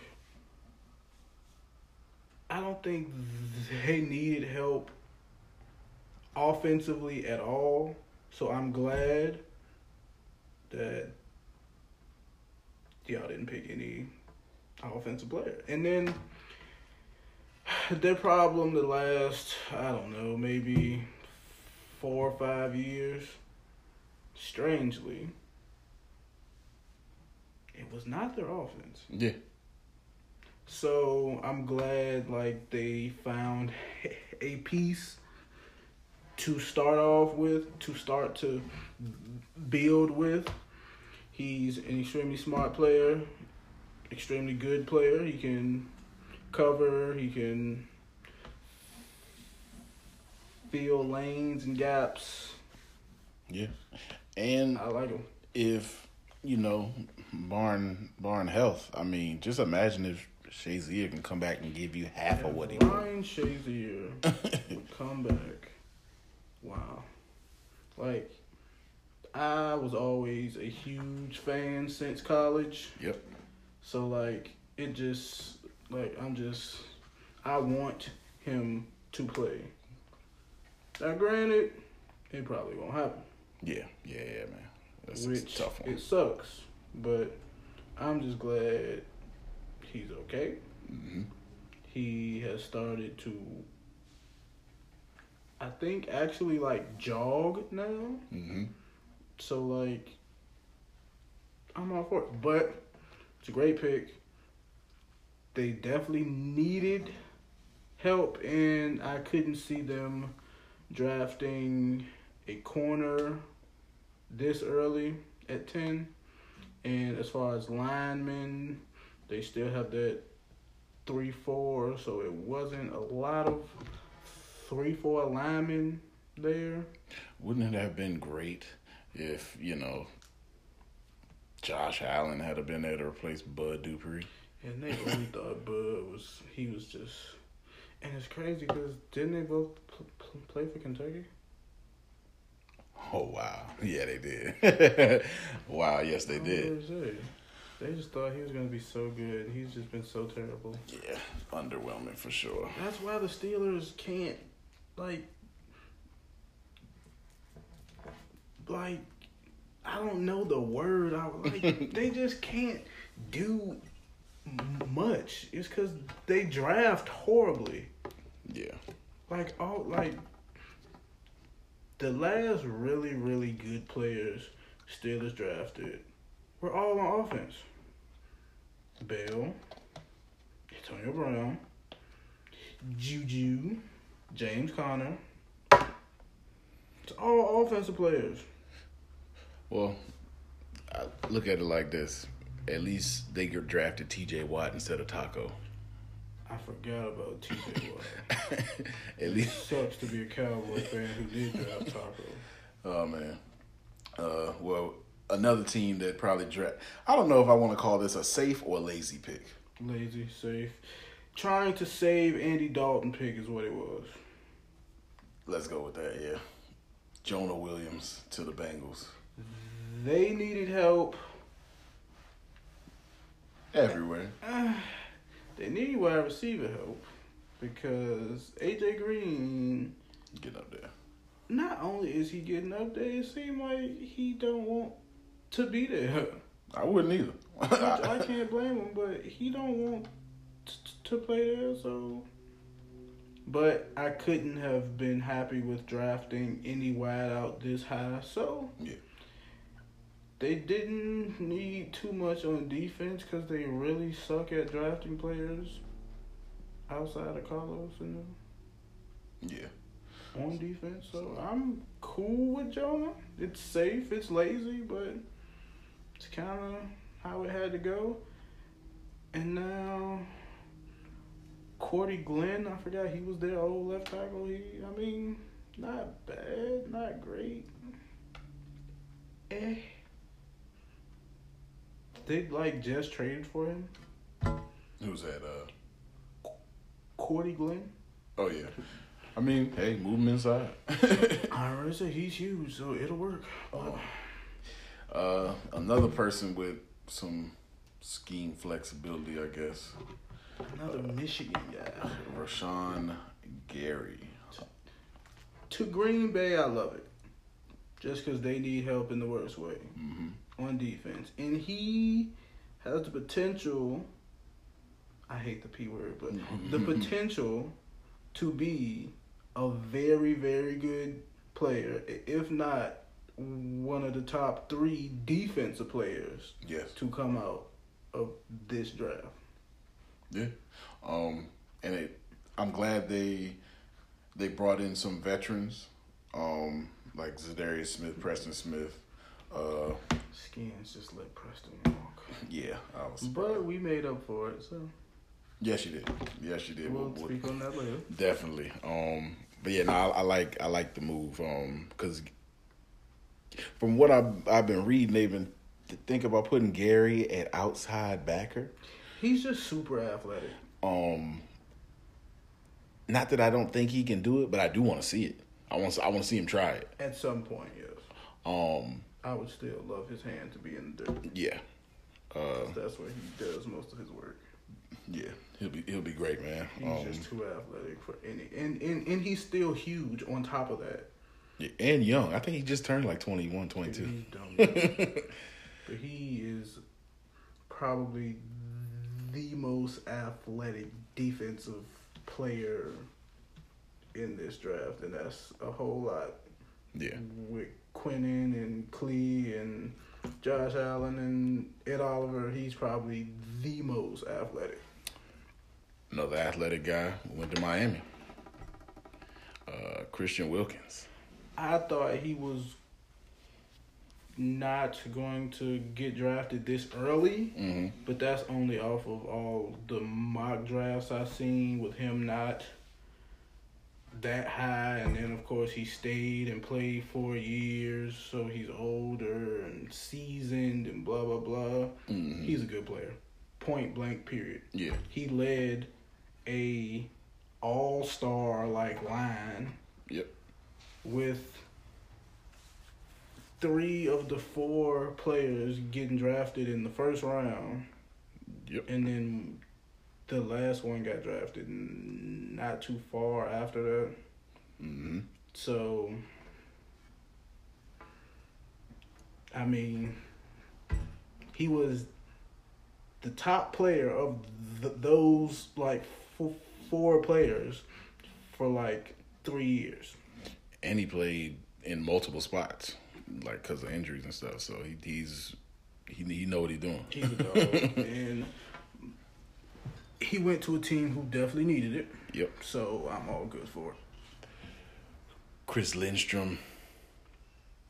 they needed help offensively at all. So I'm glad that y'all didn't pick any offensive player. And then their problem the last, I don't know, maybe 4 or 5 years, strangely, it was not their offense. Yeah. So I'm glad, like, they found a piece to start off with, to start to build with. He's an extremely smart player, extremely good player. He can cover, he can fill lanes and gaps. Yeah. And I like him. If, you know, barring health, I mean, just imagine if Shazier can come back and give you half of what he wants. Ryan Shazier would come back. Wow. Like, I was always a huge fan since college. Yep. So, like, it just... Like, I want him to play. Now, granted, it probably won't happen. Yeah, man. That's a tough one. It sucks, but I'm just glad he's okay. Mm-hmm. He has started to, I think, actually, like, jog now. Mm-hmm. So, like, I'm all for it. But it's a great pick. They definitely needed help, and I couldn't see them drafting a corner this early at 10. And as far as linemen, they still have that 3-4, so it wasn't a lot of 3-4 linemen there. Wouldn't it have been great if, you know, Josh Allen had been there to replace Bud Dupree? And they only thought Bud was, he was just, and it's crazy because didn't they both play for Kentucky? Oh, wow. Yeah, they did. Wow, yes, they did. They just thought he was going to be so good. He's just been so terrible. Yeah, underwhelming for sure. That's why the Steelers can't, like, I don't know the word. I was like, they just can't do much. It's because they draft horribly. Yeah. The last really, really good players Steelers drafted were all on offense. Bell, Antonio Brown, Juju, James Conner. It's all offensive players. Well, I look at it like this. At least they drafted T.J. Watt instead of Taco. I forgot about T.J. Watt. At least it sucks to be a Cowboy fan who did draft Taco. Oh, man. Well, another team that probably draft. I don't know if I want to call this a safe or lazy pick. Lazy, safe. Trying to save Andy Dalton pick is what it was. Let's go with that, yeah. Jonah Williams to the Bengals. They needed help. Everywhere. They need wide receiver help because A.J. Green... Getting up there. Not only is he getting up there, it seems like he don't want to be there. I wouldn't either. I can't blame him, but he don't want to play there, so... But I couldn't have been happy with drafting any wide out this high, so... Yeah. They didn't need too much on defense because they really suck at drafting players outside of Carlos and them. Yeah. On defense, so I'm cool with Jonah. It's safe, it's lazy, but it's kind of how it had to go. And now, Cordy Glenn, I forgot he was their old left tackle. Not bad, not great. They just traded for him. Who's that? Cordy Glenn. Oh yeah. Hey, move him inside. I already said he's huge, so it'll work. Oh. Another person with some scheme flexibility, I guess. Another Michigan guy. Rashawn Gary. To Green Bay, I love it. Just because they need help in the worst way. Mm-hmm. On defense. And he has the potential, I hate the P word, but the potential to be a very, very good player, if not one of the top 3 defensive players to come out of this draft. Yeah. I'm glad they brought in some veterans, like Zadarius Smith, Preston Smith. Skins just let Preston walk. Yeah, I was. But we made up for it, so. Yes, you did. Yes, you did. We'll speak on that later. Definitely. But yeah, no, I like the move. Because from what I've been reading, they've been thinking about putting Gary at outside backer. He's just super athletic. Not that I don't think he can do it, but I do want to see it. I want to see him try it at some point. Yes. I would still love his hand to be in the dirt. Yeah. That's where he does most of his work. Yeah. He'll be great, man. He's just too athletic for any. And he's still huge on top of that. Yeah, and young. I think he just turned like 21, 22. He's dumb, but he is probably the most athletic defensive player in this draft, and that's a whole lot. Yeah. With Quinnen and Klee and Josh Allen and Ed Oliver, he's probably the most athletic. Another athletic guy went to Miami. Christian Wilkins. I thought he was not going to get drafted this early, but that's only off of all the mock drafts I've seen with him not that high, and then of course he stayed and played 4 years, so he's older and seasoned and blah blah blah. Mm-hmm. He's a good player, point blank period. Yeah, he led a all-star line. Yep, with 3 of the 4 players getting drafted in the first round. Yep, and then the last one got drafted not too far after that. Mm-hmm. So, I mean, he was the top player of those like four players for like 3 years. And he played in multiple spots, like because of injuries and stuff. So he know what he's doing. He's a dog, and he went to a team who definitely needed it. Yep. So I'm all good for it. Chris Lindstrom.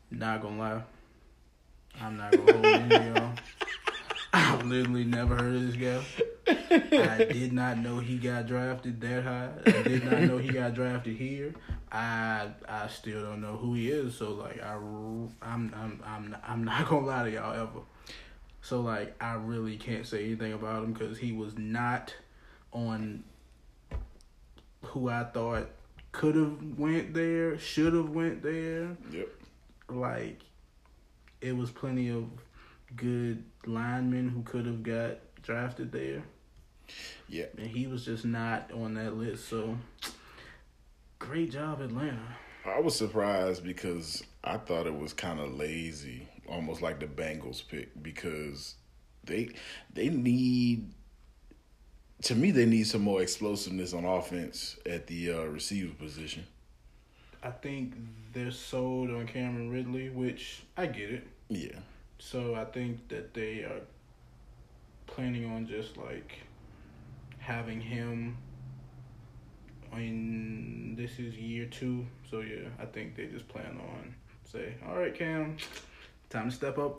Not gonna lie, I'm not gonna hold him, y'all. I've literally never heard of this guy. I did not know he got drafted that high. I did not know he got drafted here. I still don't know who he is. So like I'm not gonna lie to y'all ever. So like I really can't say anything about him because he was not on who I thought could have went there, should have went there. Yep. Like it was plenty of good linemen who could have got drafted there. Yeah. And he was just not on that list. So, great job, Atlanta. I was surprised because I thought it was kind of lazy, almost like the Bengals pick, because they need, to me, they need some more explosiveness on offense at the receiver position. I think they're sold on Cameron Ridley, which I get it. Yeah. So I think that they are planning on just like having him in, this is year 2. So yeah, I think they just plan on say, all right, Cam, time to step up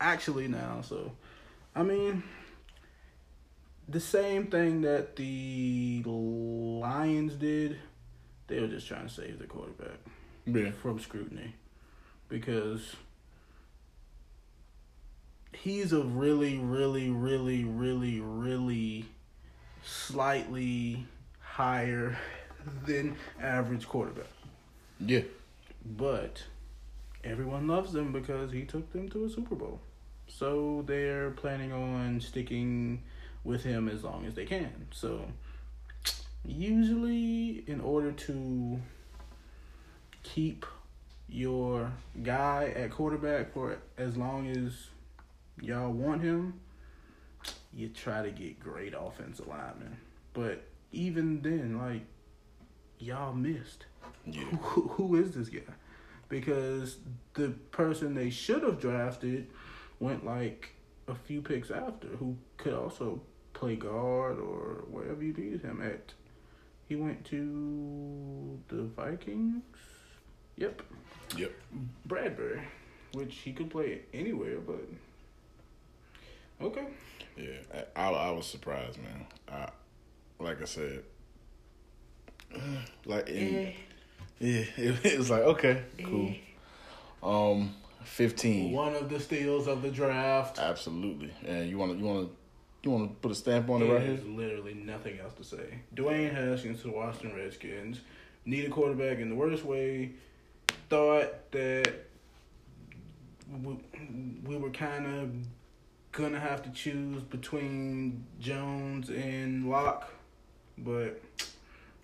actually now. So, I mean, the same thing that the Lions did, they were just trying to save the quarterback from scrutiny because he's a really, really, really, really, really slightly higher than average quarterback. Yeah. But everyone loves him because he took them to a Super Bowl. So they're planning on sticking with him as long as they can. So usually in order to keep your guy at quarterback for as long as y'all want him, you try to get great offensive linemen. But even then, like, y'all missed. Yeah. Who is this guy? Because the person they should have drafted went, like, a few picks after, who could also play guard or wherever you needed him at. He went to the Vikings? Yep. Yep. Bradbury, which he could play anywhere, but... Okay. Yeah, I was surprised, man. Like I said, like yeah, it was like okay, cool. 15. One of the steals of the draft. Absolutely, and you wanna put a stamp on it right here. There's literally nothing else to say. Dwayne Haskins to the Washington Redskins. Need a quarterback in the worst way. Thought that we were kind of gonna have to choose between Jones and Locke, but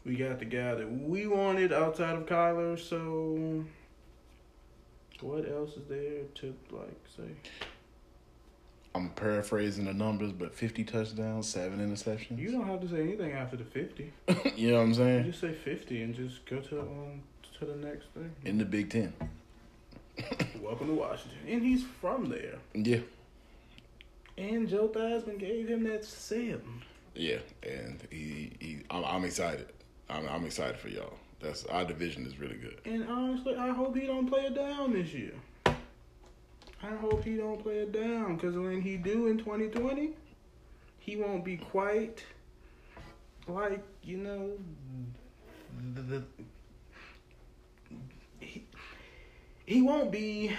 we got the guy that we wanted outside of Kyler. So, what else is there to like say? I'm paraphrasing the numbers, but 50 touchdowns, 7 interceptions. You don't have to say anything after the 50. You know what I'm saying? You just say 50 and just go to the next thing. In the Big Ten. Welcome to Washington, and he's from there. Yeah. And Joe Theismann gave him that sim. Yeah, and I'm excited. I'm excited for y'all. That's, our division is really good. And honestly, I hope he don't play it down this year. I hope he don't play it down, because when he do in 2020, he won't be quite like, you know, he won't be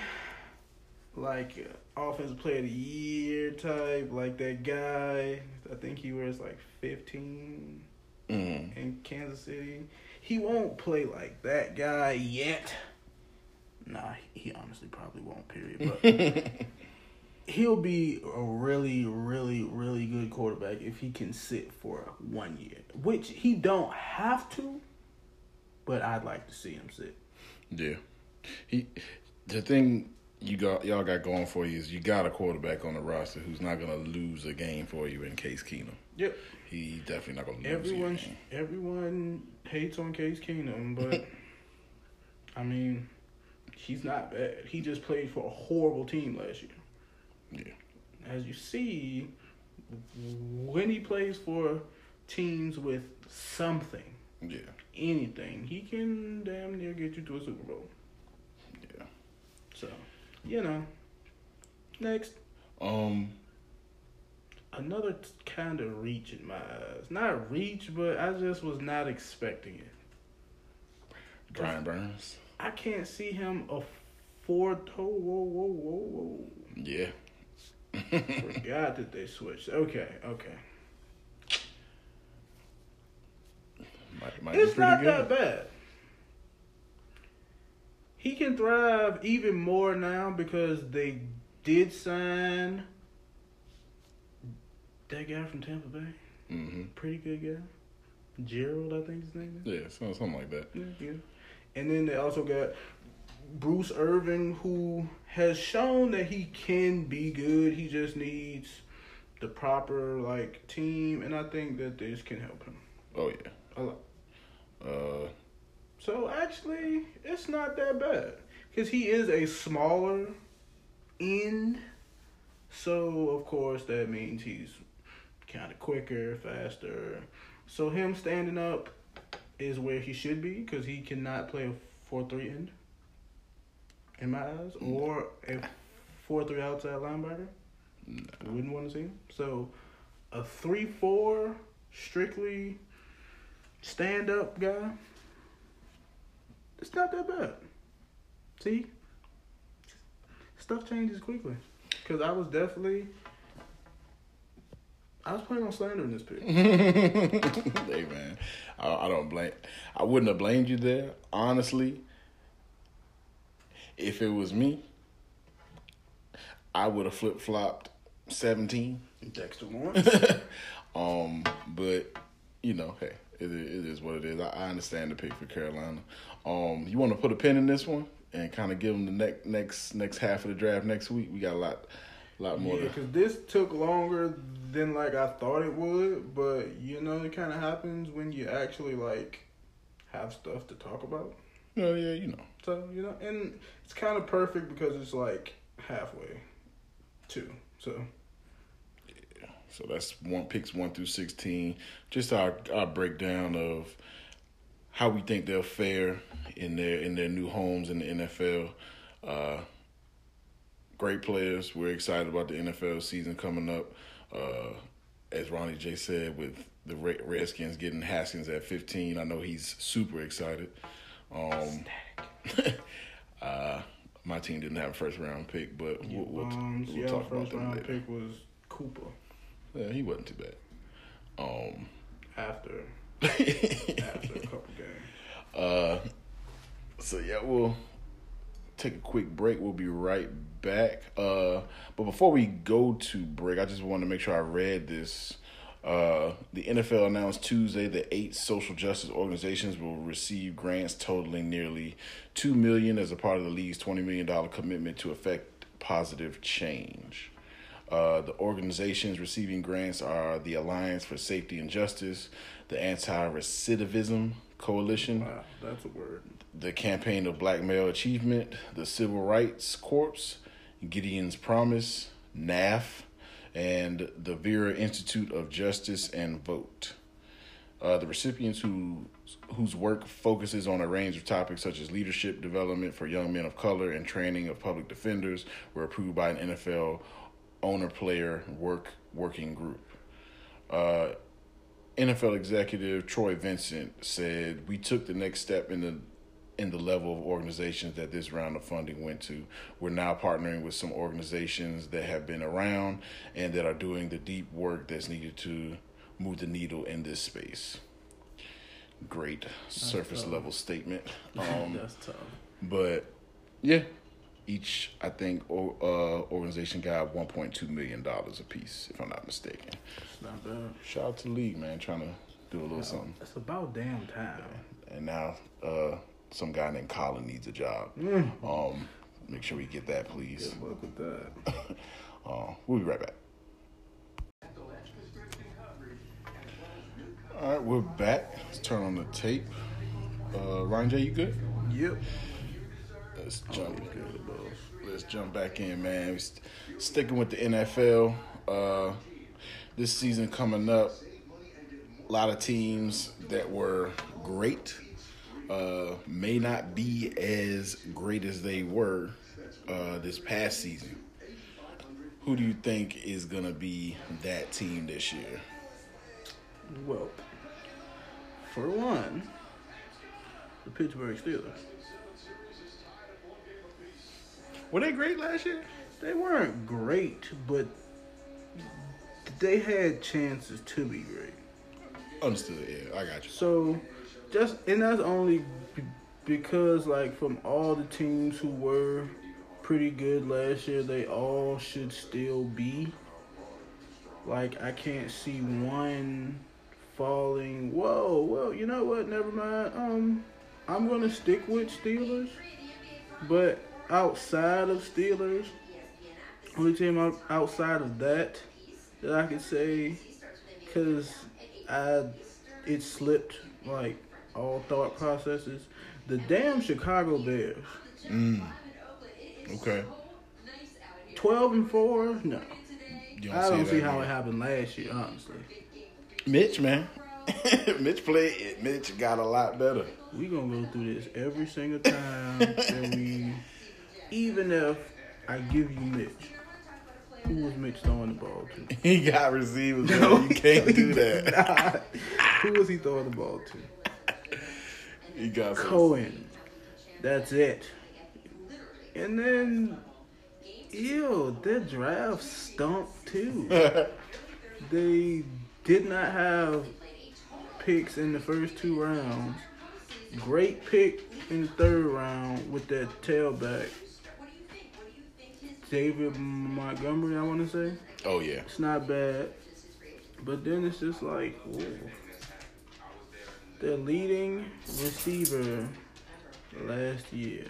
like offensive player of the year type, like that guy. I think he wears like 15 in Kansas City. He won't play like that guy yet. Nah, he honestly probably won't, period. But he'll be a really, really, really good quarterback if he can sit for 1 year, which he don't have to, but I'd like to see him sit. Yeah. The thing y'all got going for you is you got a quarterback on the roster who's not going to lose a game for you in Case Keenum. Yep. He's definitely not going to lose a game. Everyone hates on Case Keenum, but, I mean, he's not bad. He just played for a horrible team last year. Yeah. As you see, when he plays for teams with something, yeah, anything, he can damn near get you to a Super Bowl. Yeah. So, you know. Next. Another kind of reach in my eyes. Not reach, but I just was not expecting it. Brian Burns. I can't see him afford. Whoa. Yeah. Forgot that they switched. Okay. Might it's be not good. That bad. He can thrive even more now because they did sign that guy from Tampa Bay. Mm-hmm. Pretty good guy. Gerald, I think his name is. Yeah, something like that. Yeah. And then they also got Bruce Irvin, who has shown that he can be good. He just needs the proper team, and I think that this can help him. Oh yeah, a lot. So actually, it's not that bad because he is a smaller end. So of course that means he's kind of quicker, faster. So him standing up is where he should be because he cannot play a 4-3 end. In my eyes, or a 4-3 outside linebacker. No. I wouldn't want to see him. So, a 3-4 strictly stand-up guy, it's not that bad. See? Stuff changes quickly. Because I was I was planning on slandering this pick. Hey, man. I don't blame... I wouldn't have blamed you there, honestly. If it was me, I would have flip-flopped 17. Dexter Lawrence. But, hey, it is what it is. I understand the pick for Carolina. You want to put a pin in this one and kind of give them the next half of the draft next week? We got a lot more. Yeah, because this took longer than, I thought it would. But, it kind of happens when you actually, have stuff to talk about. Oh, yeah, So, and it's kind of perfect because it's halfway, too. So, yeah. So that's picks 1 through 16. Just our breakdown of how we think they'll fare in their new homes in the NFL. Great players. We're excited about the NFL season coming up. As Ronnie J said, with the Redskins getting Haskins at 15, I know he's super excited. My team didn't have a first round pick, but we'll talk about them later. First round pick was Cooper. Yeah, he wasn't too bad. After a couple games. So yeah, we'll take a quick break. We'll be right back. But before we go to break, I just want to make sure I read this. The NFL announced Tuesday that 8 social justice organizations will receive grants totaling nearly $2 million as a part of the league's $20 million commitment to effect positive change. The organizations receiving grants are the Alliance for Safety and Justice, the Anti-Recidivism Coalition, wow, that's a word, the Campaign of Black Male Achievement, the Civil Rights Corps, Gideon's Promise, NAAF, and the Vera Institute of Justice and Vote. The recipients whose work focuses on a range of topics such as leadership development for young men of color and training of public defenders were approved by an NFL owner-player working group. NFL executive Troy Vincent said, "We took the next step in the level of organizations that this round of funding went to. We're now partnering with some organizations that have been around and that are doing the deep work that's needed to move the needle in this space." Great surface level statement. That's tough. But yeah, each, I think, organization got $1.2 million a piece, if I'm not mistaken. That's not bad. Shout out to the league, man, trying to do a little something. It's about damn time. Yeah. And now, some guy named Colin needs a job. Make sure we get that, please. Good luck with that. We'll be right back. All right, we're back. Let's turn on the tape. Ryan J, you good? Yep. Let's jump. Let's jump back in, man. We're sticking with the NFL. This season coming up, a lot of teams that were great may not be as great as they were this past season. Who do you think is going to be that team this year? Well, for one, the Pittsburgh Steelers. Were they great last year? They weren't great, but they had chances to be great. Understood, yeah, I got you. So, and that's only because, like, from all the teams who were pretty good last year, they all should still be. Like, I can't see one falling, whoa, well, you know what, never mind. I'm going to stick with Steelers, but outside of Steelers, only team outside of that I could say, because it slipped, like, all thought processes. The damn Chicago Bears. Okay. 12-4? No. I don't see how it happened last year, honestly. Mitch, man. Mitch played it. Mitch got a lot better. We're going to go through this every single time that we... Even if I give you Mitch, who was Mitch throwing the ball to? He got receivers, man. No, you can't do that. Who was he throwing the ball to? He got Cohen. That's it. And then... Ew, their draft stunk too. They did not have picks in the first two rounds. Great pick in the third round with that tailback. David Montgomery, I want to say. Oh, yeah. It's not bad. But then it's just like, whoa. Their leading receiver last year.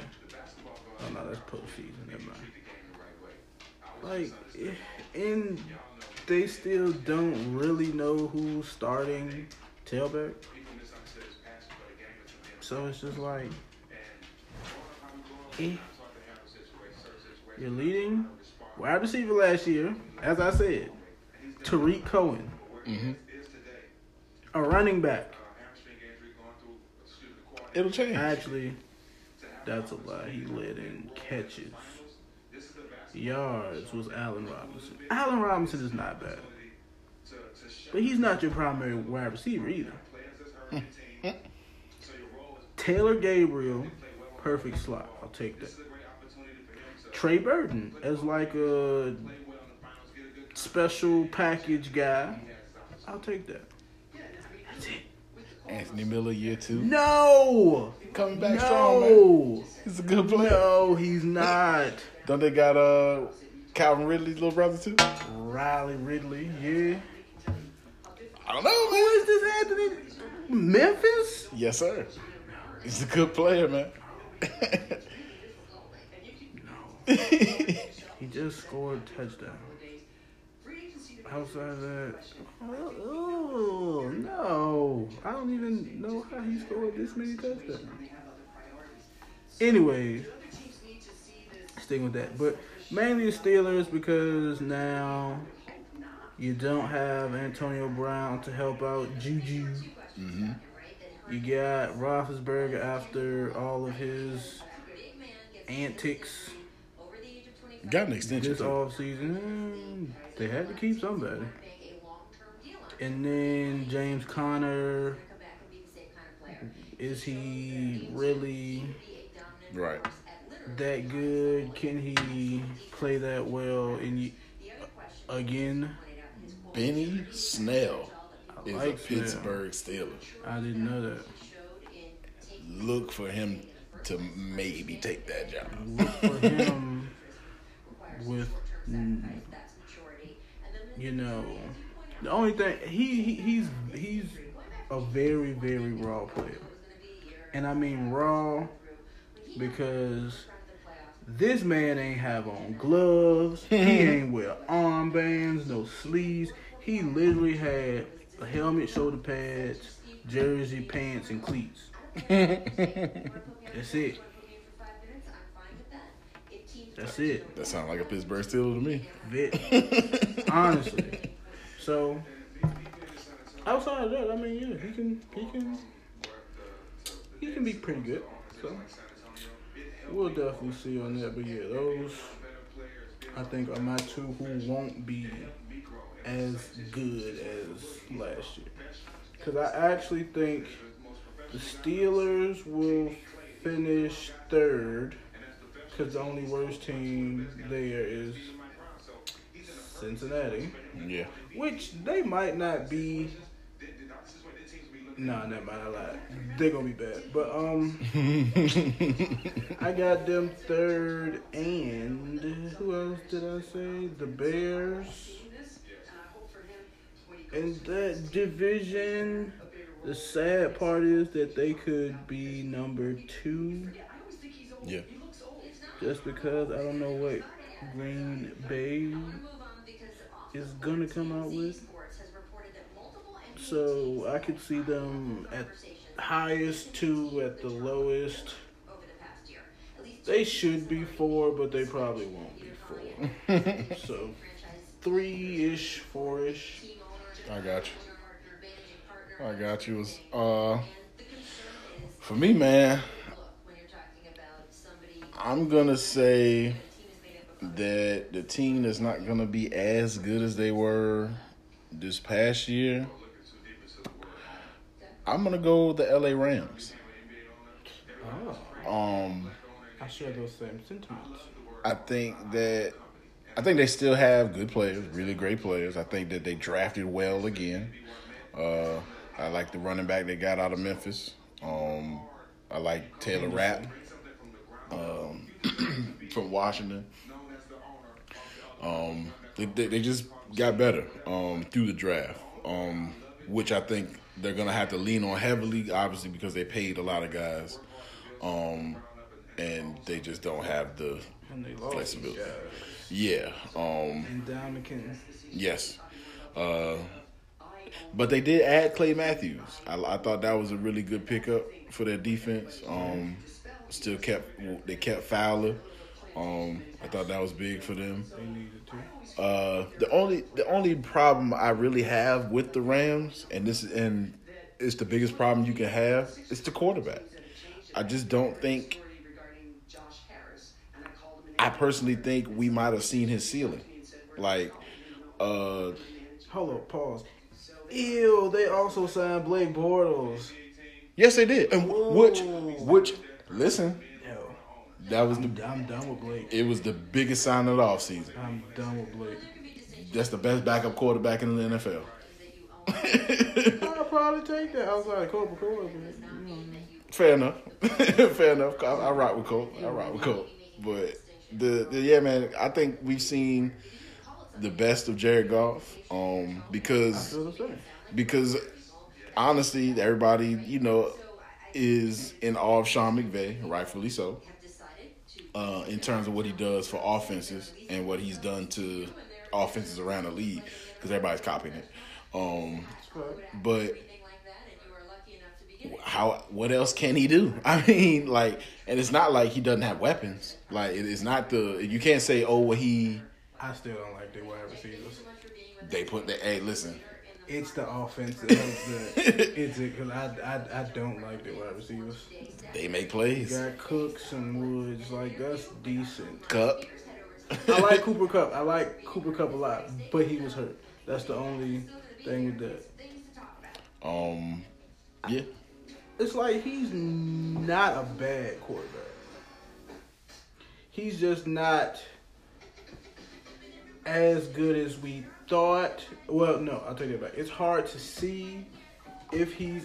Oh, no, that's postseason. Never mind. Like, and they still don't really know who's starting tailback. So it's just like, you're leading wide receiver last year, as I said, Tariq Cohen, a running back. It'll change. Actually, that's a lie. He led in catches. Yards was Allen Robinson. Allen Robinson is not bad. But he's not your primary wide receiver either. Taylor Gabriel, perfect slot. I'll take that. Trey Burton as like a special package guy. I'll take that. That's it. Anthony Miller, year two? No! Coming back strong, man. He's a good player. No, he's not. Don't they got Calvin Ridley's little brother, too? Riley Ridley, yeah. I don't know, man. Who is this Anthony? Memphis? Yes, sir. He's a good player, man. No. He just scored a touchdown. Outside of that, oh, no. I don't even know how he scored this many touchdowns. Anyways. Sticking with that, but mainly the Steelers because now you don't have Antonio Brown to help out Juju. You got Roethlisberger after all of his antics. Got an extension this offseason. They had to keep somebody. And then James Conner. Is he really right? That good? Can he play that well? And again, Benny Snell is a Pittsburgh Steeler. I didn't know that. Look for him to maybe take that job. Look for him with, you know, the only thing he's a very, very raw player, and I mean raw because. This man ain't have on gloves. He ain't wear armbands, no sleeves. He literally had a helmet, shoulder pads, jersey, pants, and cleats. That's it. That's it. That sounds like a Pittsburgh Steelers to me. Bit. Honestly. So, outside of that, I mean, yeah, he can be pretty good. So, we'll definitely see on that. But yeah, those, I think, are my two who won't be as good as last year. Because I actually think the Steelers will finish third. Because the only worst team there is Cincinnati. Yeah. Which they might not be. Nah, never mind. I lied. They're going to be bad. But, I got them third and who else did I say? The Bears. In that division, the sad part is that they could be number 2. Yeah. Just because I don't know what Green Bay is going to come out with. So I could see them at highest 2, at the lowest. They should be 4, but they probably won't be 4. So 3-ish, 4-ish. I got you. For me, man, I'm going to say that the team that's not going to be as good as they were this past year, I'm going to go with the L.A. Rams. Oh. I share those same sentiments. I think they still have good players, really great players. I think that they drafted well again. I like the running back they got out of Memphis. I like Taylor Rapp. From Washington. They just got better through the draft, which I think they're going to have to lean on heavily, obviously, because they paid a lot of guys, and they just don't have the flexibility. Yeah. Yes. But they did add Clay Matthews. I thought that was a really good pickup for their defense. Still kept Fowler. I thought that was big for them. The only problem I really have with the Rams, and it's the biggest problem you can have, is the quarterback. I just don't think. I personally think we might have seen his ceiling. Like, hold up, pause. Ew, they also signed Blake Bortles. Yes, they did, and which. Listen, that was I'm done with Blake. It was the biggest sign of the offseason. I'm done with Blake. That's the best backup quarterback in the NFL. I'll probably take that outside of Colt McCoy. Fair enough. I rock with Colt. But, yeah, man, I think we've seen the best of Jared Goff because honestly, everybody, is in awe of Sean McVay, rightfully so, in terms of what he does for offenses and what he's done to offenses around the league, because everybody's copying it. But what else can he do? I mean, and it's not like he doesn't have weapons. It's not you can't say, I still don't like the wide receivers. It's the offense that it's it, because I don't like the wide receivers. They make plays. You got Cooks and Woods. That's decent. Cup. I like Cooper Cup. A lot, but he was hurt. That's the only thing with that. Yeah. It's he's not a bad quarterback. He's just not as good as we thought. Well, no, I'll take that back. It's hard to see if he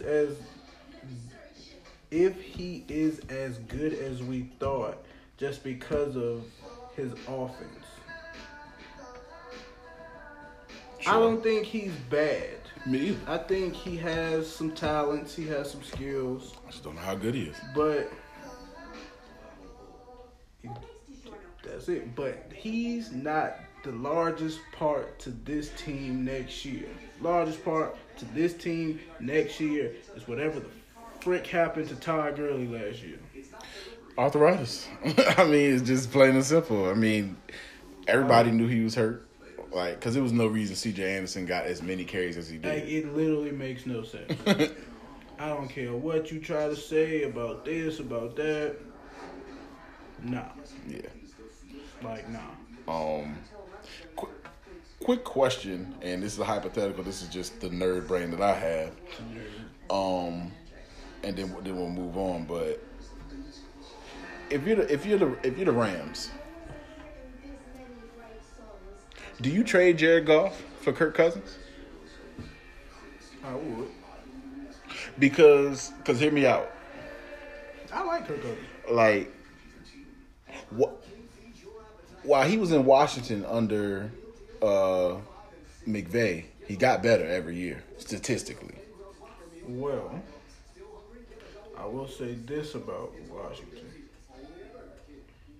is as good as we thought, just because of his offense. Sure. I don't think he's bad. Me either. I think he has some talents. He has some skills. I just don't know how good he is. But that's it. But he's not the largest part to this team next year. Largest part to this team next year is whatever the frick happened to Todd Gurley last year. Arthritis. I mean, it's just plain and simple. I mean, everybody knew he was hurt. Like, because there was no reason C.J. Anderson got as many carries as he did. Like, it literally makes no sense. I don't care what you try to say about this, about that. Nah. Yeah. Like, nah. Quick question, and this is a hypothetical. This is just the nerd brain that I have. And then we'll move on. But if you're the Rams, do you trade Jared Goff for Kirk Cousins? I would. Because hear me out. I like Kirk Cousins. Like, what? While he was in Washington under McVay, he got better every year, statistically. Well, I will say this about Washington.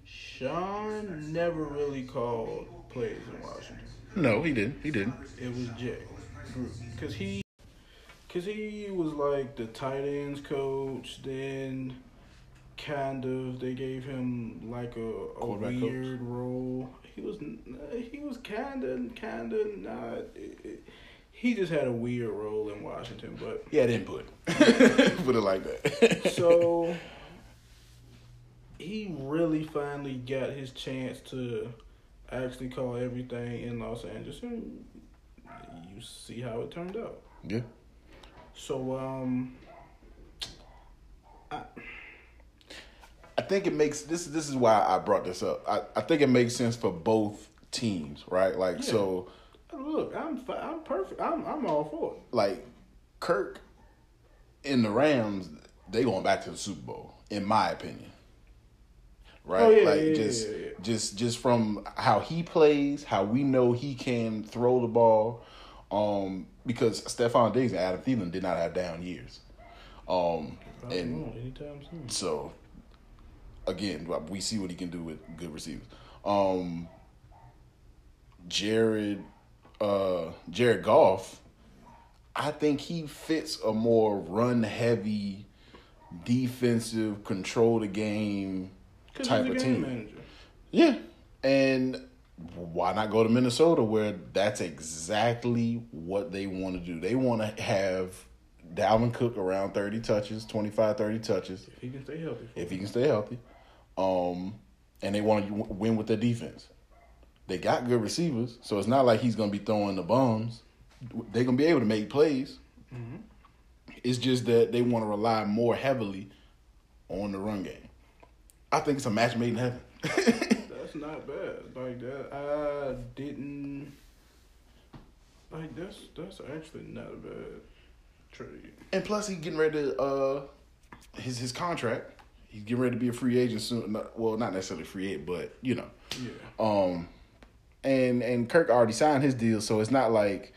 Sean never really called plays in Washington. No, he didn't. It was Jay Gruden. Because he was like the tight ends coach, then kind of they gave him like a weird coach role. He was kind of not. He just had a weird role in Washington, but he had input. Put it like that. So he really finally got his chance to actually call everything in Los Angeles, and you see how it turned out. Yeah. So I think it makes this is why I brought this up. I think it makes sense for both teams, right? Like, yeah. So look, I'm perfect. I'm all for it. Like, Kirk and the Rams, they going back to the Super Bowl, in my opinion. Right? Oh, yeah, like, yeah, just from how he plays, how we know he can throw the ball, because Stephon Diggs and Adam Thielen did not have down years. So again, we see what he can do with good receivers. Jared Goff, I think he fits a more run-heavy, defensive, control-the-game type of team. Manager. Yeah, and why not go to Minnesota, where that's exactly what they want to do? They want to have Dalvin Cook around 30 touches, 25, 30 touches. If he can stay healthy. And they want to win with their defense. They got good receivers, so it's not like he's going to be throwing the bombs. They're going to be able to make plays. Mm-hmm. It's just that they want to rely more heavily on the run game. I think it's a match made in heaven. That's not bad. Like, that, I didn't. Like, that's actually not a bad trade. And plus, he's getting ready to his contract. He's getting ready to be a free agent soon. Well, not necessarily free agent, but you know. Yeah. And Kirk already signed his deal, so it's not like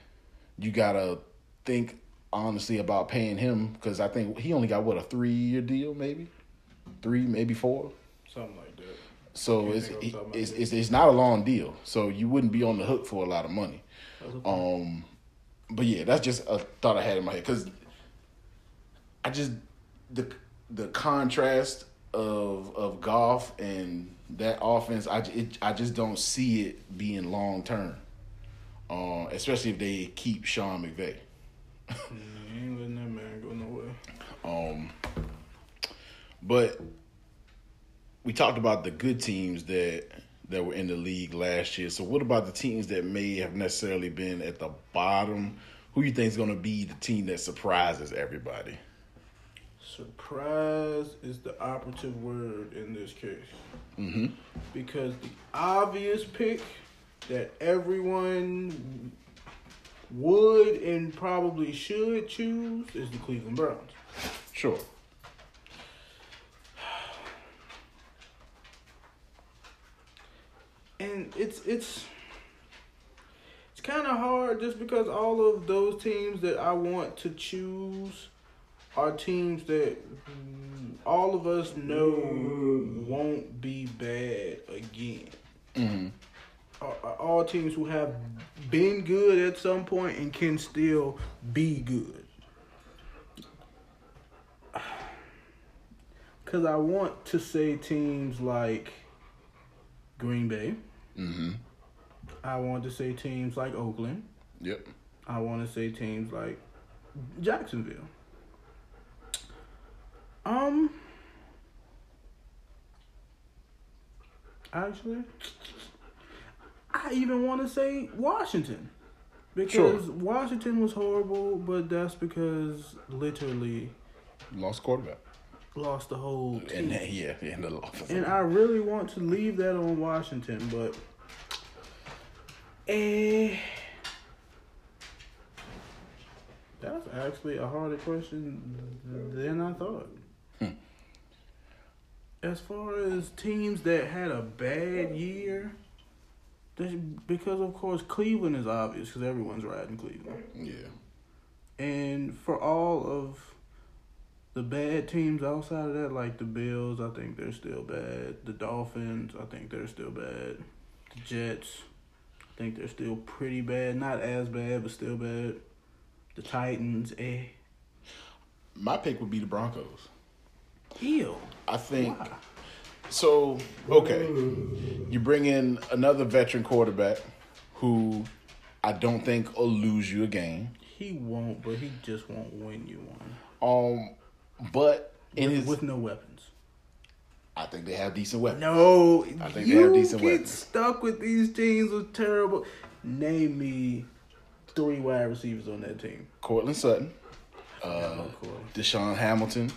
you gotta think honestly about paying him, because I think he only got a 3-year deal, maybe 3, maybe 4, something like that. So it's not a long deal, so you wouldn't be on the hook for a lot of money. But yeah, that's just a thought I had in my head, because I just the contrast of Goff and that offense, I just don't see it being long term, especially if they keep Sean McVay. You ain't letting that man go nowhere. But we talked about the good teams that were in the league last year. So what about the teams that may have necessarily been at the bottom? Who you think is going to be the team that surprises everybody? Surprise is the operative word in this case. Mm-hmm. Because the obvious pick that everyone would and probably should choose is the Cleveland Browns. Sure. And it's kind of hard, just because all of those teams that I want to choose are teams that all of us know won't be bad again. Mm-hmm. All teams who have been good at some point and can still be good. Because I want to say teams like Green Bay. Mm-hmm. I want to say teams like Oakland. Yep. I want to say teams like Jacksonville. Actually, I even want to say Washington. Because Washington was horrible, but that's because literally... Lost quarterback. Lost the whole team. And, yeah, in the loss. And I really want to leave that on Washington, but... That's actually a harder question than I thought. As far as teams that had a bad year, because, of course, Cleveland is obvious because everyone's riding Cleveland. Yeah. And for all of the bad teams outside of that, like the Bills, I think they're still bad. The Dolphins, I think they're still bad. The Jets, I think they're still pretty bad. Not as bad, but still bad. The Titans, My pick would be the Broncos. Ew. I think... Wow. So, okay. You bring in another veteran quarterback who I don't think will lose you a game. He won't, but he just won't win you one. But... With no weapons. I think they have decent weapons. No. I think they have decent weapons. You get stuck with these teams with terrible... Name me... 3 wide receivers on that team. Cortland Sutton. Deshaun Hamilton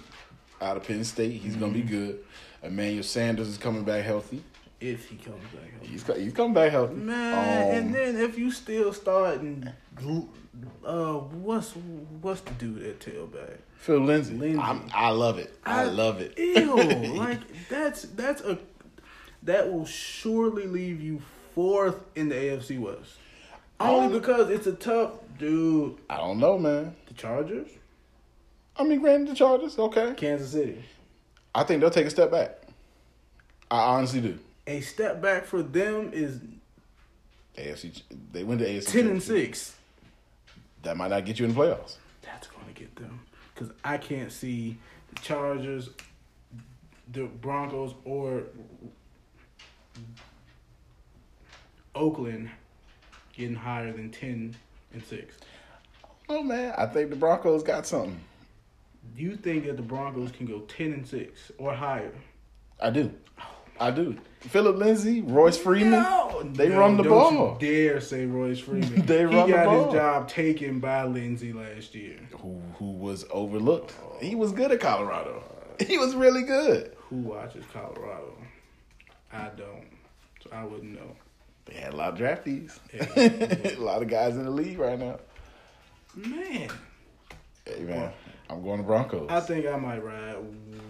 out of Penn State. He's going to be good. Emmanuel Sanders is coming back healthy. If he comes back healthy. He's coming back healthy. Man, and then if you still starting, what's the dude at tailback? Phil Lindsay. I love it. I love it. Ew. Like, that will surely leave you 4th in the AFC West. Only because it's a tough dude. I don't know, man. The Chargers? I mean, granted, the Chargers, okay. Kansas City. I think they'll take a step back. I honestly do. A step back for them is AFC. They went to AFC 10-6. That might not get you in the playoffs. That's going to get them because I can't see the Chargers, the Broncos, or Oakland getting higher than 10-6. Oh man, I think the Broncos got something. You think that the Broncos can go 10-6 or higher? I do. I do. Philip Lindsay, Royce Freeman, run the ball. Don't you dare say Royce Freeman. They run the ball. He got his job taken by Lindsay last year. Who was overlooked. He was good at Colorado. He was really good. Who watches Colorado? I don't. So I wouldn't know. They had a lot of draftees. Yeah. A lot of guys in the league right now. Man. Hey, man. I'm going to Broncos. I think I might ride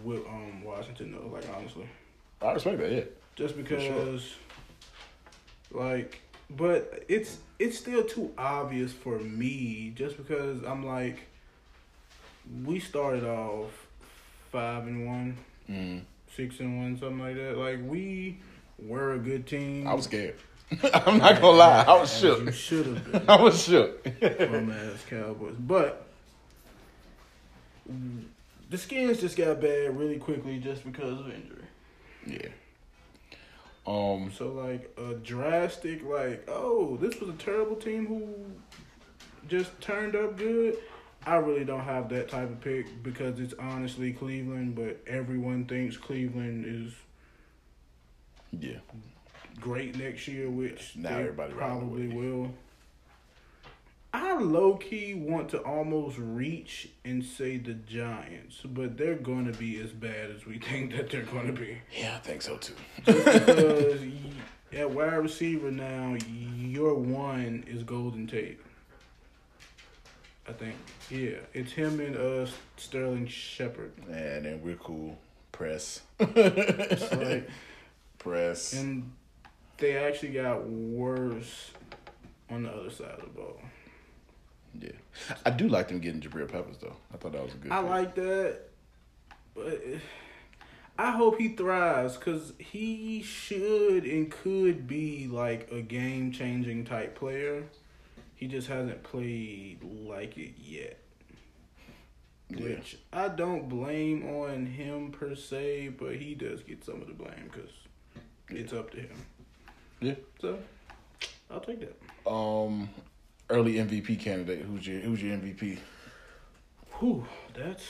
with Washington, though, like, honestly. I respect that, yeah. Just because, but it's still too obvious for me just because I'm like, we started off 5-1, 6-1, something like that. Like, we were a good team. I was scared. I'm not gonna lie. I was shook. You should have been. I was shook. Bum ass Cowboys. But the Skins just got bad really quickly just because of injury. Yeah. So like a drastic this was a terrible team who just turned up good. I really don't have that type of pick because it's honestly Cleveland, but everyone thinks Cleveland is great next year, which now everybody probably will. I low-key want to almost reach and say the Giants, but they're going to be as bad as we think that they're going to be. Yeah, I think so, too. Just because at wide receiver now, your one is Golden Tate. I think. Yeah, it's him and Sterling Shepard. And then we're cool. Press. It's like... Press. And they actually got worse on the other side of the ball. Yeah. I do like them getting Jabril Peppers, though. I thought that was a good pick. I like that, but I hope he thrives, because he should and could be like a game-changing type player. He just hasn't played like it yet. Yeah. Which I don't blame on him per se, but he does get some of the blame because it's up to him. Yeah. So, I'll take that. Early MVP candidate. Who's your MVP? Whew, that's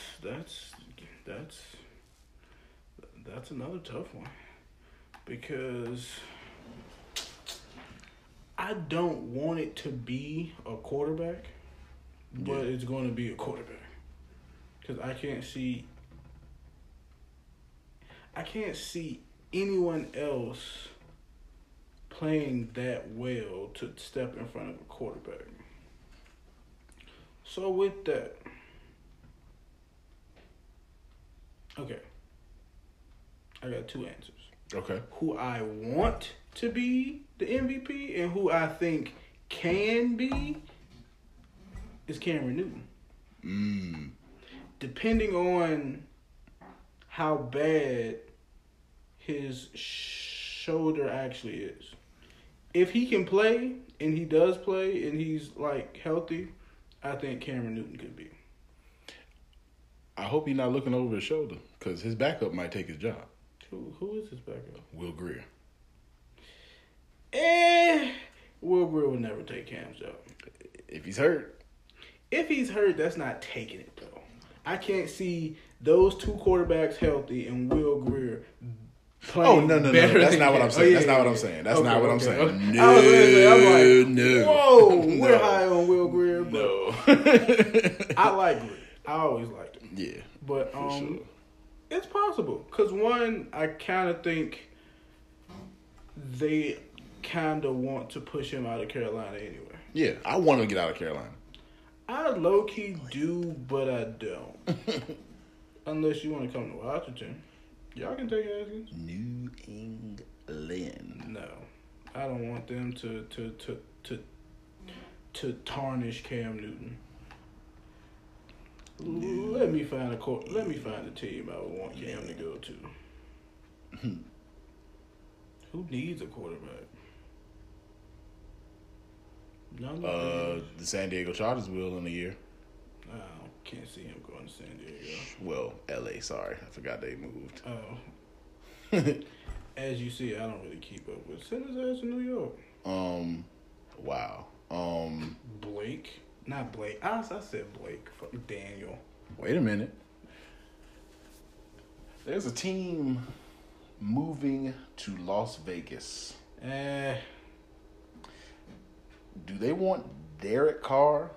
another tough one, because I don't want it to be a quarterback, but it's going to be a quarterback. Because I can't see anyone else playing that well to step in front of a quarterback. So with that, okay, I got two answers. Okay. Who I want to be the MVP and who I think can be is Cameron Newton. Mm. Depending on how bad his shoulder actually is. If he can play, and he does play, and he's, like, healthy, I think Cameron Newton could be. I hope he's not looking over his shoulder, because his backup might take his job. Who is his backup? Will Grier. Will Grier will never take Cam's job. If he's hurt, that's not taking it, though. I can't see those two quarterbacks healthy and Will Grier playing. Oh, no. That's not what I'm saying. That's not what I'm saying. No. Whoa, no. We're high on Will Grier. But no. I like Grier. I always liked him. Yeah. But sure. It's possible. Because, one, I kind of think they kind of want to push him out of Carolina anyway. Yeah, I want him to get out of Carolina. I low-key do, but I don't. Unless you want to come to Washington. Y'all can take Haskins. New England. No. I don't want them to tarnish Cam Newton. Let me find a team I would want Cam to go to. Who needs a quarterback? The San Diego Chargers will in a year. I can't see him going to San Diego. Well, L.A., sorry. I forgot they moved. Oh. As you see, I don't really keep up with. Send his ass to New York. Wow. Blake. Not Blake. I said Blake. Fuck Daniel. Wait a minute. There's a team moving to Las Vegas. Do they want Derek Carr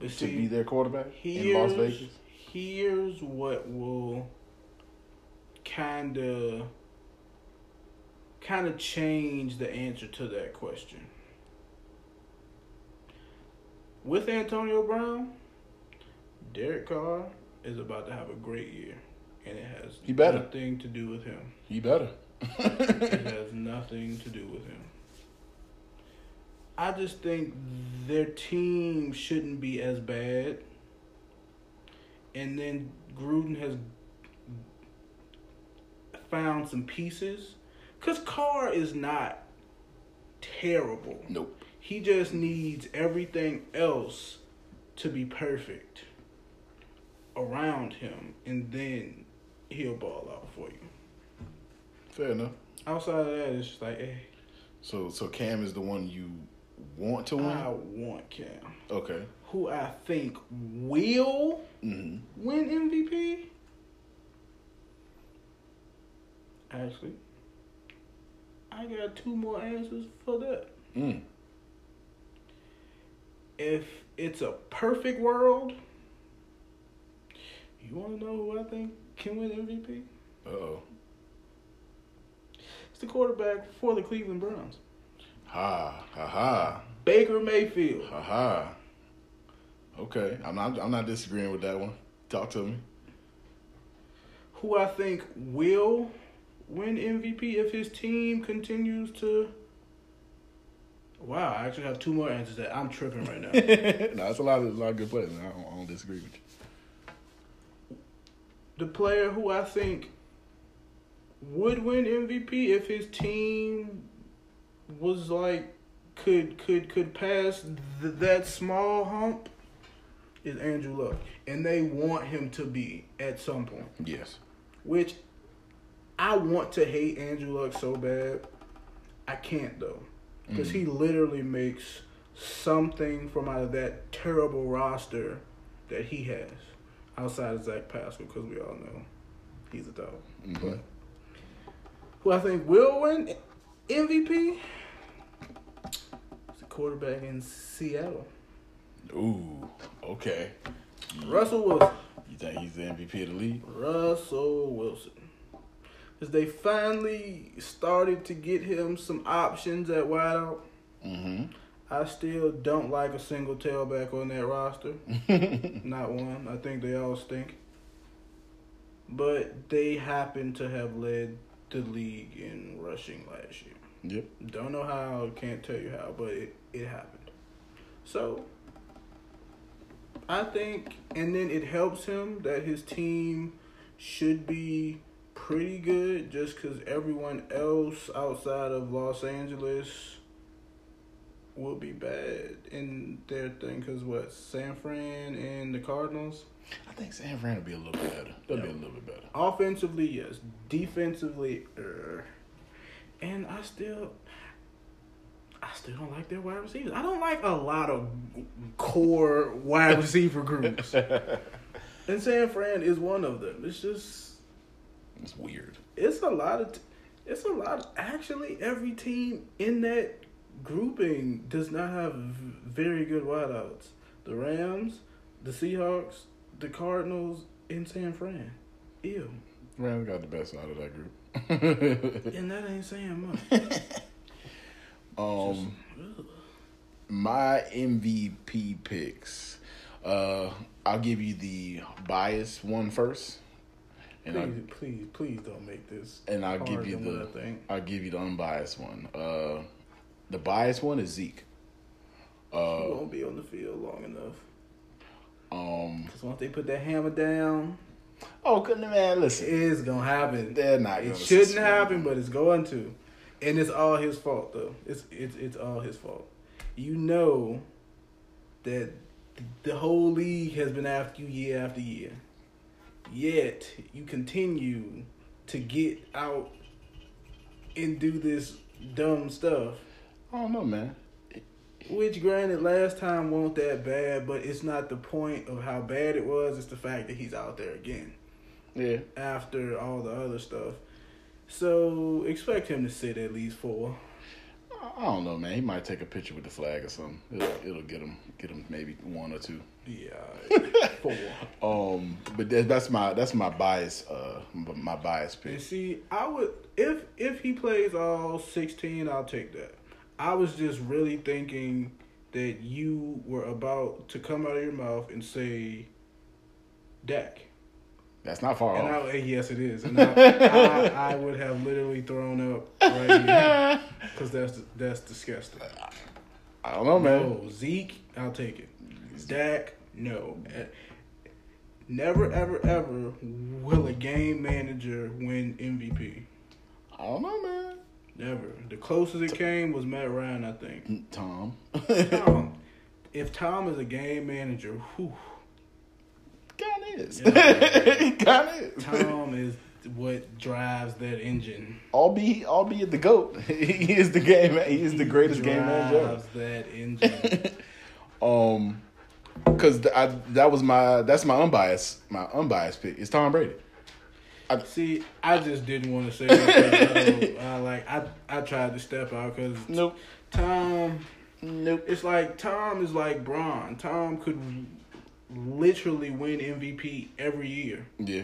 to be their quarterback in Las Vegas? Here's what will kind of change the answer to that question. With Antonio Brown, Derek Carr is about to have a great year, and it has nothing to do with him. He better. It has nothing to do with him. I just think their team shouldn't be as bad. And then Gruden has found some pieces. Because Carr is not terrible. Nope. He just needs everything else to be perfect around him. And then he'll ball out for you. Fair enough. Outside of that, it's just like, hey. So Cam is the one you want to win? I want Cam. Okay. Who I think will win MVP? Actually, I got two more answers for that. Mm. If it's a perfect world, you want to know who I think can win MVP? Uh-oh. It's the quarterback for the Cleveland Browns. Ha, ha, ha. Baker Mayfield. Ha, ha. Okay. I'm not disagreeing with that one. Talk to me. Who I think will win MVP if his team continues to... Wow, I actually have two more answers that I'm tripping right now. No, it's a lot of good players. I don't disagree with you. The player who I think would win MVP if his team was like could pass that small hump is Andrew Luck, and they want him to be at some point. Yes. Which I want to hate Andrew Luck so bad. I can't though, because he literally makes something from out of that terrible roster that he has. Outside of Zach Pascal, because we all know he's a dog. Mm-hmm. But who I think will win MVP is the quarterback in Seattle. Ooh, okay. Russell Wilson. You think he's the MVP of the league? Russell Wilson. Because they finally started to get him some options at wideout. Mm-hmm. I still don't like a single tailback on that roster. Not one. I think they all stink. But they happen to have led the league in rushing last year. Yep. Don't know how, can't tell you how, but it happened. So, I think, and then it helps him that his team should be pretty good just because everyone else outside of Los Angeles will be bad in their thing because what, San Fran and the Cardinals? I think San Fran will be a little bit better. They'll be a little bit better. Offensively, yes. Defensively, and I still don't like their wide receivers. I don't like a lot of core wide receiver groups. And San Fran is one of them. It's just, it's weird. It's a lot of, actually every team in that grouping does not have very good wideouts. The Rams, the Seahawks, the Cardinals, and San Fran. Ew. Rams got the best out of that group. And that ain't saying much. My MVP picks. I'll give you the biased one first. And please don't make this. And I'll give you the unbiased one. The biased one is Zeke. He won't be on the field long enough. Because once they put that hammer down, listen, it's gonna happen. They're not. It shouldn't happen, but it's going to. And it's all his fault, though. It's all his fault. You know that the whole league has been after you year after year. Yet you continue to get out and do this dumb stuff. I don't know, man. Which, granted, last time wasn't that bad, but it's not the point of how bad it was. It's the fact that he's out there again. Yeah. After all the other stuff. So, expect him to sit at least 4. I don't know, man. He might take a picture with the flag or something. It'll get him maybe 1 or 2. Yeah, 4. But that's my bias. My bias pick. You see, I would if he plays all 16, I'll take that. I was just really thinking that you were about to come out of your mouth and say Dak. That's not far off. Yes, it is. And I would have literally thrown up right here because that's disgusting. I don't know, man. No, Zeke, I'll take it. Dak, no. Never, ever, ever will a game manager win MVP. I don't know, man. Never. The closest it came was Matt Ryan, I think. Tom. If Tom is a game manager, whew. God is. Yeah. God is. Tom is what drives that engine. Albeit the GOAT. He is the game. He is the greatest game manager. Drives that engine. Because that's my unbiased pick. It's Tom Brady. I just didn't want to say that. I tried to step out because Tom. Nope. It's like Tom is like Bron. Tom could literally win MVP every year. Yeah.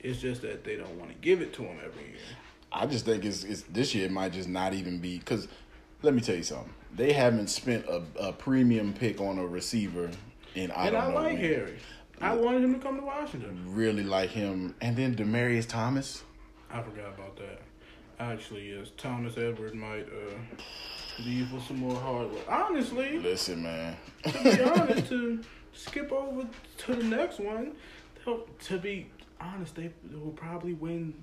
It's just that they don't want to give it to him every year. I just think it's this year it might just not even be, because let me tell you something. They haven't spent a premium pick on a receiver in I don't know. And I like Harry. I wanted him to come to Washington. Really like him. And then Demaryius Thomas. I forgot about that. Actually, yes. Thomas Edwards might leave with some more hard work. Honestly. Listen, man. To be honest, to skip over to the next one, to be honest, they will probably win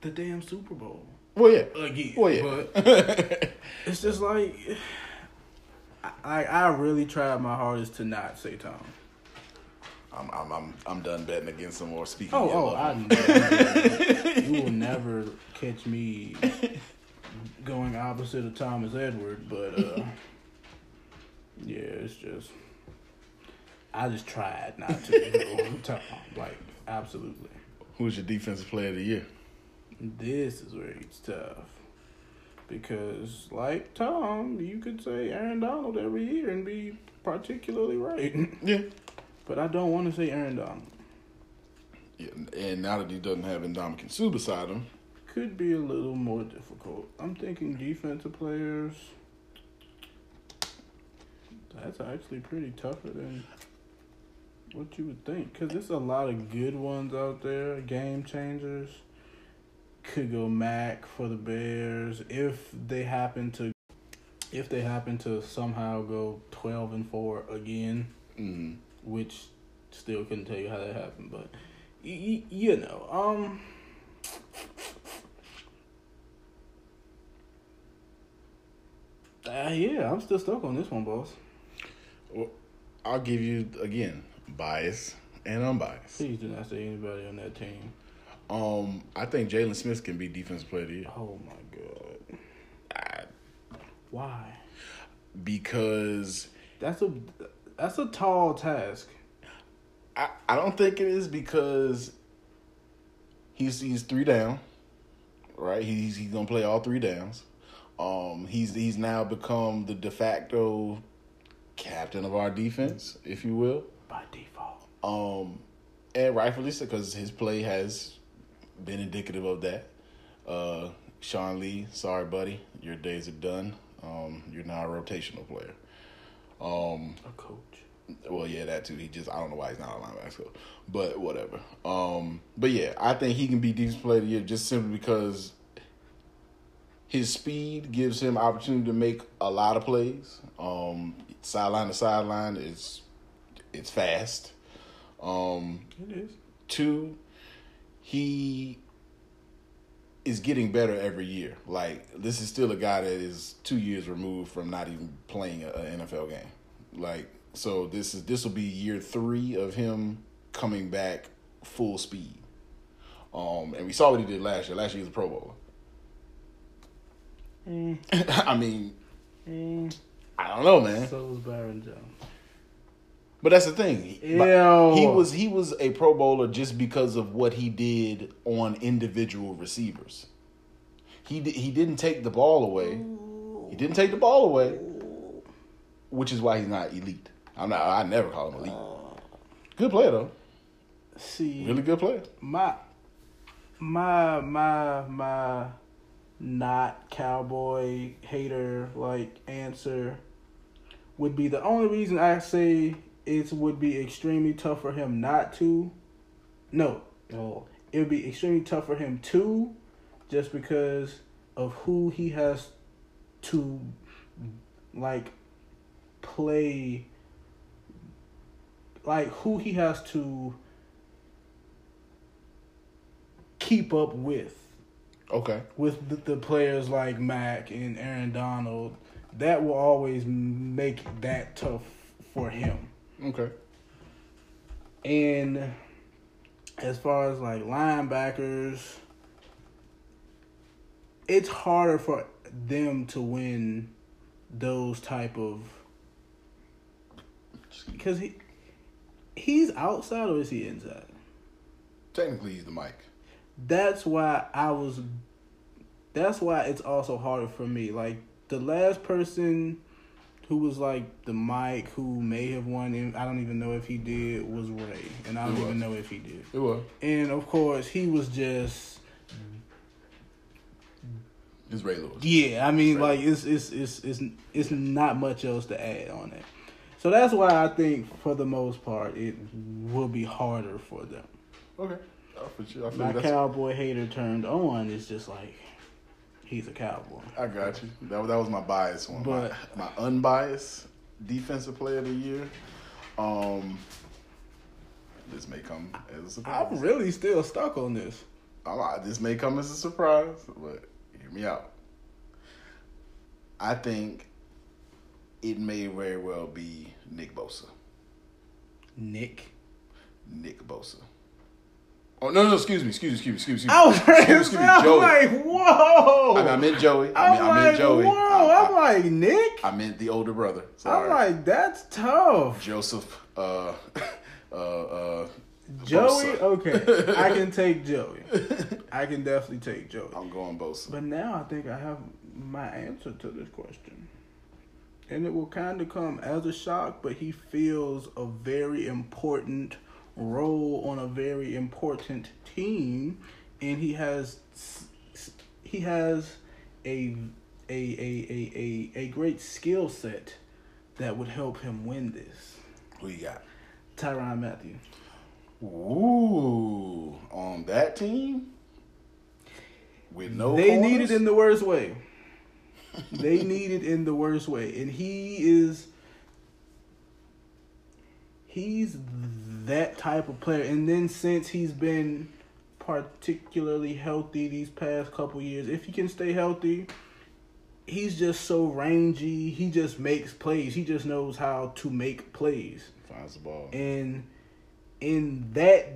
the damn Super Bowl. Well, yeah. Again. Well, yeah. But it's just like, I really tried my hardest to not say Tom. I'm done betting against him or speaking. Oh, I know. You will never catch me going opposite of Thomas Edward, but yeah, it's just I just tried not to go on Tom, like absolutely. Who's your defensive player of the year? This is where it's tough. Because, like Tom, you could say Aaron Donald every year and be particularly right. Yeah. But I don't want to say Aaron Donald. Yeah, and now that he doesn't have Ndamukong Suh beside him. Could be a little more difficult. I'm thinking defensive players. That's actually pretty tougher than what you would think. Because there's a lot of good ones out there. Game changers. Could go Mac for the Bears if they happen to somehow go 12-4 again, which still couldn't tell you how that happened, but yeah, I'm still stuck on this one, boss. Well, I'll give you again bias and unbiased. Please do not say anybody on that team. I think Jalen Smith can be defensive player of the year. Oh my god! Why? Because that's a tall task. I don't think it is because he's three down, right? He's gonna play all three downs. He's now become the de facto captain of our defense, if you will, by default. And rightfully so, because his play has been indicative of that. Sean Lee, sorry, buddy. Your days are done. You're now a rotational player. A coach. Well, yeah, that too. I don't know why he's not a linebacker coach, but whatever. But yeah, I think he can be defensive player of the year just simply because his speed gives him opportunity to make a lot of plays. Sideline to sideline, it's fast. It is. Two, he is getting better every year. Like, this is still a guy that is 2 years removed from not even playing an NFL game. Like, so this will be year 3 of him coming back full speed. And we saw what he did last year. Last year he was a Pro Bowler. I mean, I don't know, man. So was Byron Jones. But that's the thing. He was a Pro Bowler just because of what he did on individual receivers. He didn't take the ball away. Which is why he's not elite. I never call him elite. Good player though. See, really good player. My not cowboy hater like answer would be the only reason I say it would be extremely tough for him not to. No. It would be extremely tough for him to, just because of who he has to, like, play. Like, who he has to keep up with. Okay. With the players like Mac and Aaron Donald. That will always make that tough for him. Okay. And as far as like linebackers, it's harder for them to win those type of, because he's outside or is he inside? Technically, he's the mic. That's why it's also harder for me. Like, the last person who was like the Mike who may have won, I don't even know if he did, was Ray. And I don't even know if he did. It was. And of course, he was just. It's Ray Lewis. Yeah, I mean, like it's not much else to add on it. So that's why I think for the most part it will be harder for them. Okay. I feel my cowboy hater turned on is just like. He's a cowboy. I got you. That was my biased one. But my unbiased defensive player of the year. This may come as a surprise. I'm really still stuck on this. This may come as a surprise, but hear me out. I think it may very well be Nick Bosa. Nick Bosa. Oh, no, excuse me. I was like, whoa. I meant Joey. I meant Joey. Whoa, I'm like, Nick? I meant the older brother. Sorry. I'm like, that's tough. Joseph, Joey, Bosa. Okay. I can take Joey. I can definitely take Joey. I'm going Bosa. But now I think I have my answer to this question. And it will kind of come as a shock, but he fills a very important role on a very important team, and he has a great skill set that would help him win this. Who you got? Tyrann Mathieu. Ooh, on that team? With no corners? They need it in the worst way. They need it in the worst way. And he's that type of player. And then since he's been particularly healthy these past couple years, if he can stay healthy, he's just so rangy. He just makes plays. He just knows how to make plays. Finds the ball. And in that,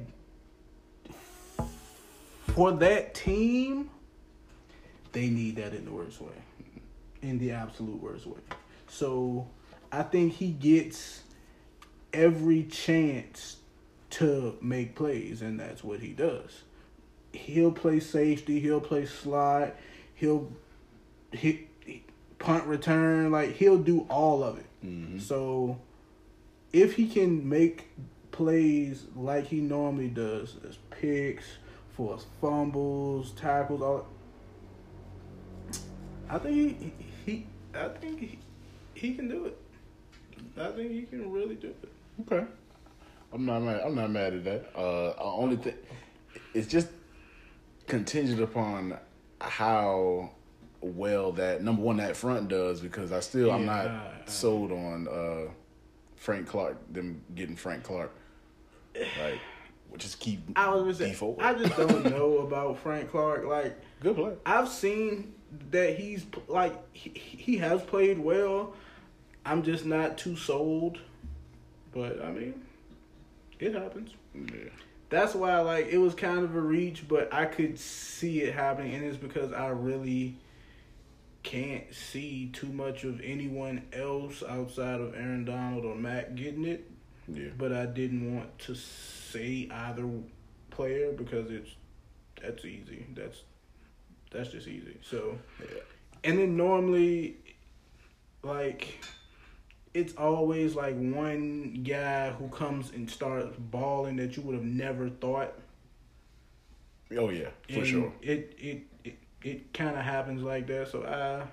for that team, they need that in the worst way. In the absolute worst way. So I think he gets every chance to make plays, and that's what he does. He'll play safety. He'll play slot. He'll hit punt return. Like, he'll do all of it. Mm-hmm. So if he can make plays like he normally does, as picks, forced fumbles, tackles, all, I think he can do it. I think he can really do it. Okay, I'm not mad at that. Only thing, it's just contingent upon how well that number one that front does, because I'm not sold on Frank Clark. Them getting Frank Clark, like, just keep. I just don't know about Frank Clark. Like, good play. I've seen that he's like he has played well. I'm just not too sold, but I mean, it happens. Yeah. That's why, like, it was kind of a reach, but I could see it happening, and it's because I really can't see too much of anyone else outside of Aaron Donald or Matt getting it. Yeah. But I didn't want to say either player because that's easy. That's just easy. So, yeah. And then normally, like, it's always like one guy who comes and starts balling that you would have never thought. Oh yeah, for and sure. It kind of happens like that. So I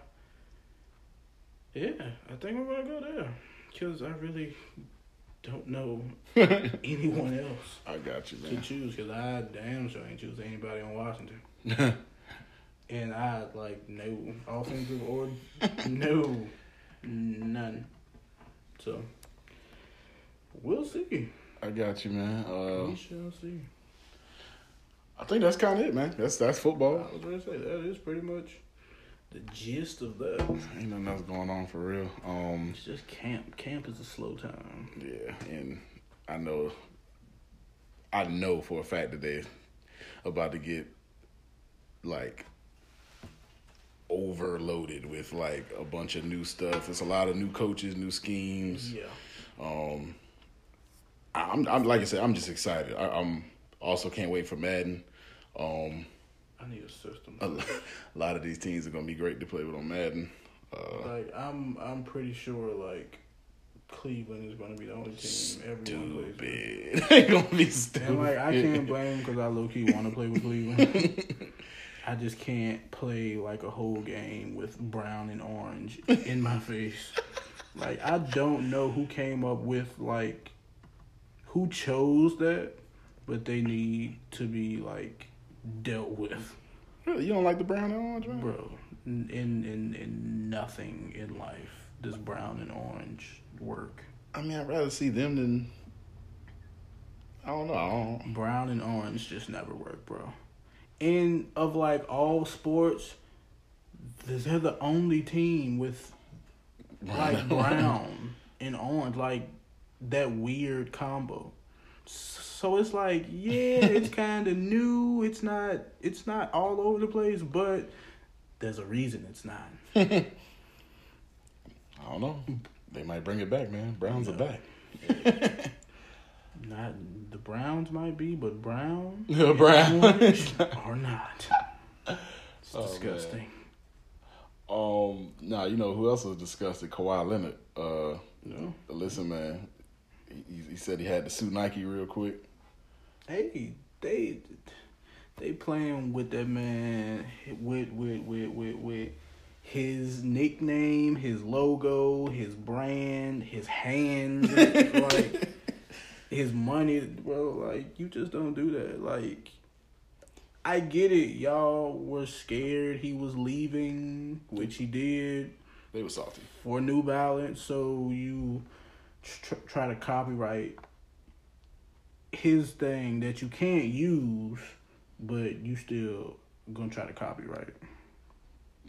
think we're gonna go there because I really don't know anyone else. I got you, man. To choose, because I damn sure ain't choosing anybody on Washington. And I, like, no offensive or no, none. So, we'll see. I got you, man. We shall see. I think that's kind of it, man. That's football. I was going to say, that is pretty much the gist of that. Ain't nothing else going on for real. It's just camp. Camp is a slow time. Yeah, and I know for a fact that they're about to get, like, overloaded with, like, a bunch of new stuff. It's a lot of new coaches, new schemes. Yeah. I'm like I said, I'm just excited. I'm also can't wait for Madden. I need a system. A lot of these teams are gonna be great to play with on Madden. Like, I'm pretty sure, like, Cleveland is gonna be the only team everyone plays with. They're gonna be stupid. And, like, I can't blame because I low key want to play with Cleveland. I just can't play, like, a whole game with brown and orange in my face. Like, I don't know who came up with, like, who chose that, but they need to be, like, dealt with. Really? You don't like the brown and orange, man? Bro, in nothing in life does brown and orange work. I mean, I'd rather see them than, I don't know. Brown and orange just never work, bro. in of like all sports, they're the only team with like brown and orange, like that weird combo. So it's like, yeah, it's kind of new. It's not all over the place, but there's a reason it's not. I don't know. They might bring it back, man. Browns are back. Yeah. Not the Browns might be, but brown, the Browns are not. It's disgusting. Man. You know who else was disgusted? Kawhi Leonard. Listen, man. He said he had to sue Nike real quick. Hey, they playing with that man with his nickname, his logo, his brand, his hands, like his money, bro. Like, you just don't do that. Like, I get it. Y'all were scared he was leaving, which he did. They were salty for New Balance, so you try to copyright his thing that you can't use, but you still gonna try to copyright.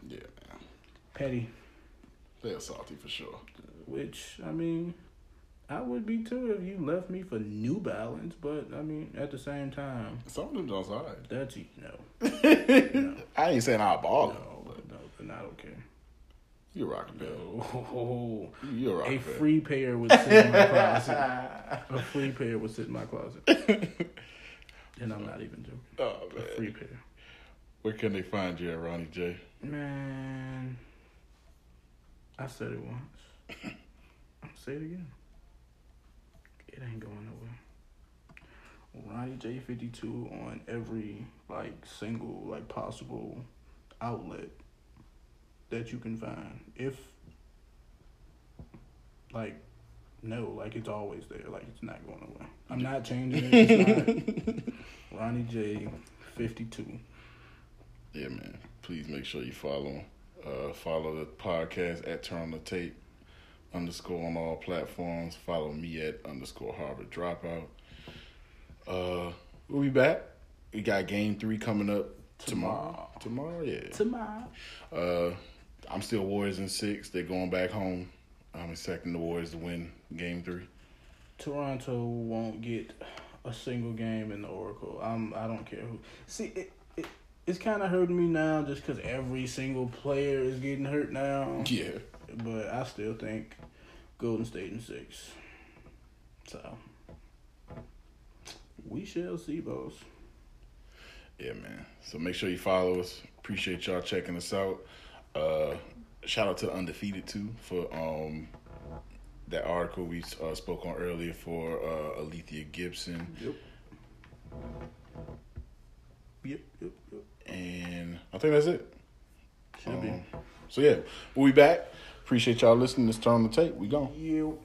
Yeah, man. Petty. They're salty for sure. Which, I mean, I would be too if you left me for New Balance, but I mean, at the same time, some of them don't side. That's no. I ain't saying I'll ball. No, they're not okay. You're rocking pair. Oh, you're rocking pair. Free pair would sit in my closet. A free pair would sit in my closet. And I'm not even joking. Oh, man. A free pair. Where can they find you at, Ronnie J? Man, I said it once. I'll say it again. It ain't going nowhere. Ronnie J52 on every single possible outlet that you can find. If it's always there. It's not going away. I'm not changing it. It's not. Ronnie J 52. Yeah, man. Please make sure you follow the podcast at Turn on the Tape _ on all platforms. Follow me at _ Harvard Dropout. We'll be back. We got game 3 coming up tomorrow. Tomorrow. I'm still Warriors in 6. They're going back home. I'm expecting the Warriors to win game 3. Toronto won't get a single game in the Oracle. I don't care who. See, it's kind of hurting me now just because every single player is getting hurt now. Yeah. But I still think Golden State in 6. So, we shall see, boss. Yeah, man. So make sure you follow us. Appreciate y'all checking us out. Shout out to the Undefeated too for that article we spoke on earlier for Althea Gibson. Yep. And I think that's it. Should be. So yeah, we'll be back. Appreciate y'all listening. Let's Turn on the Tape. We gone. Yeah.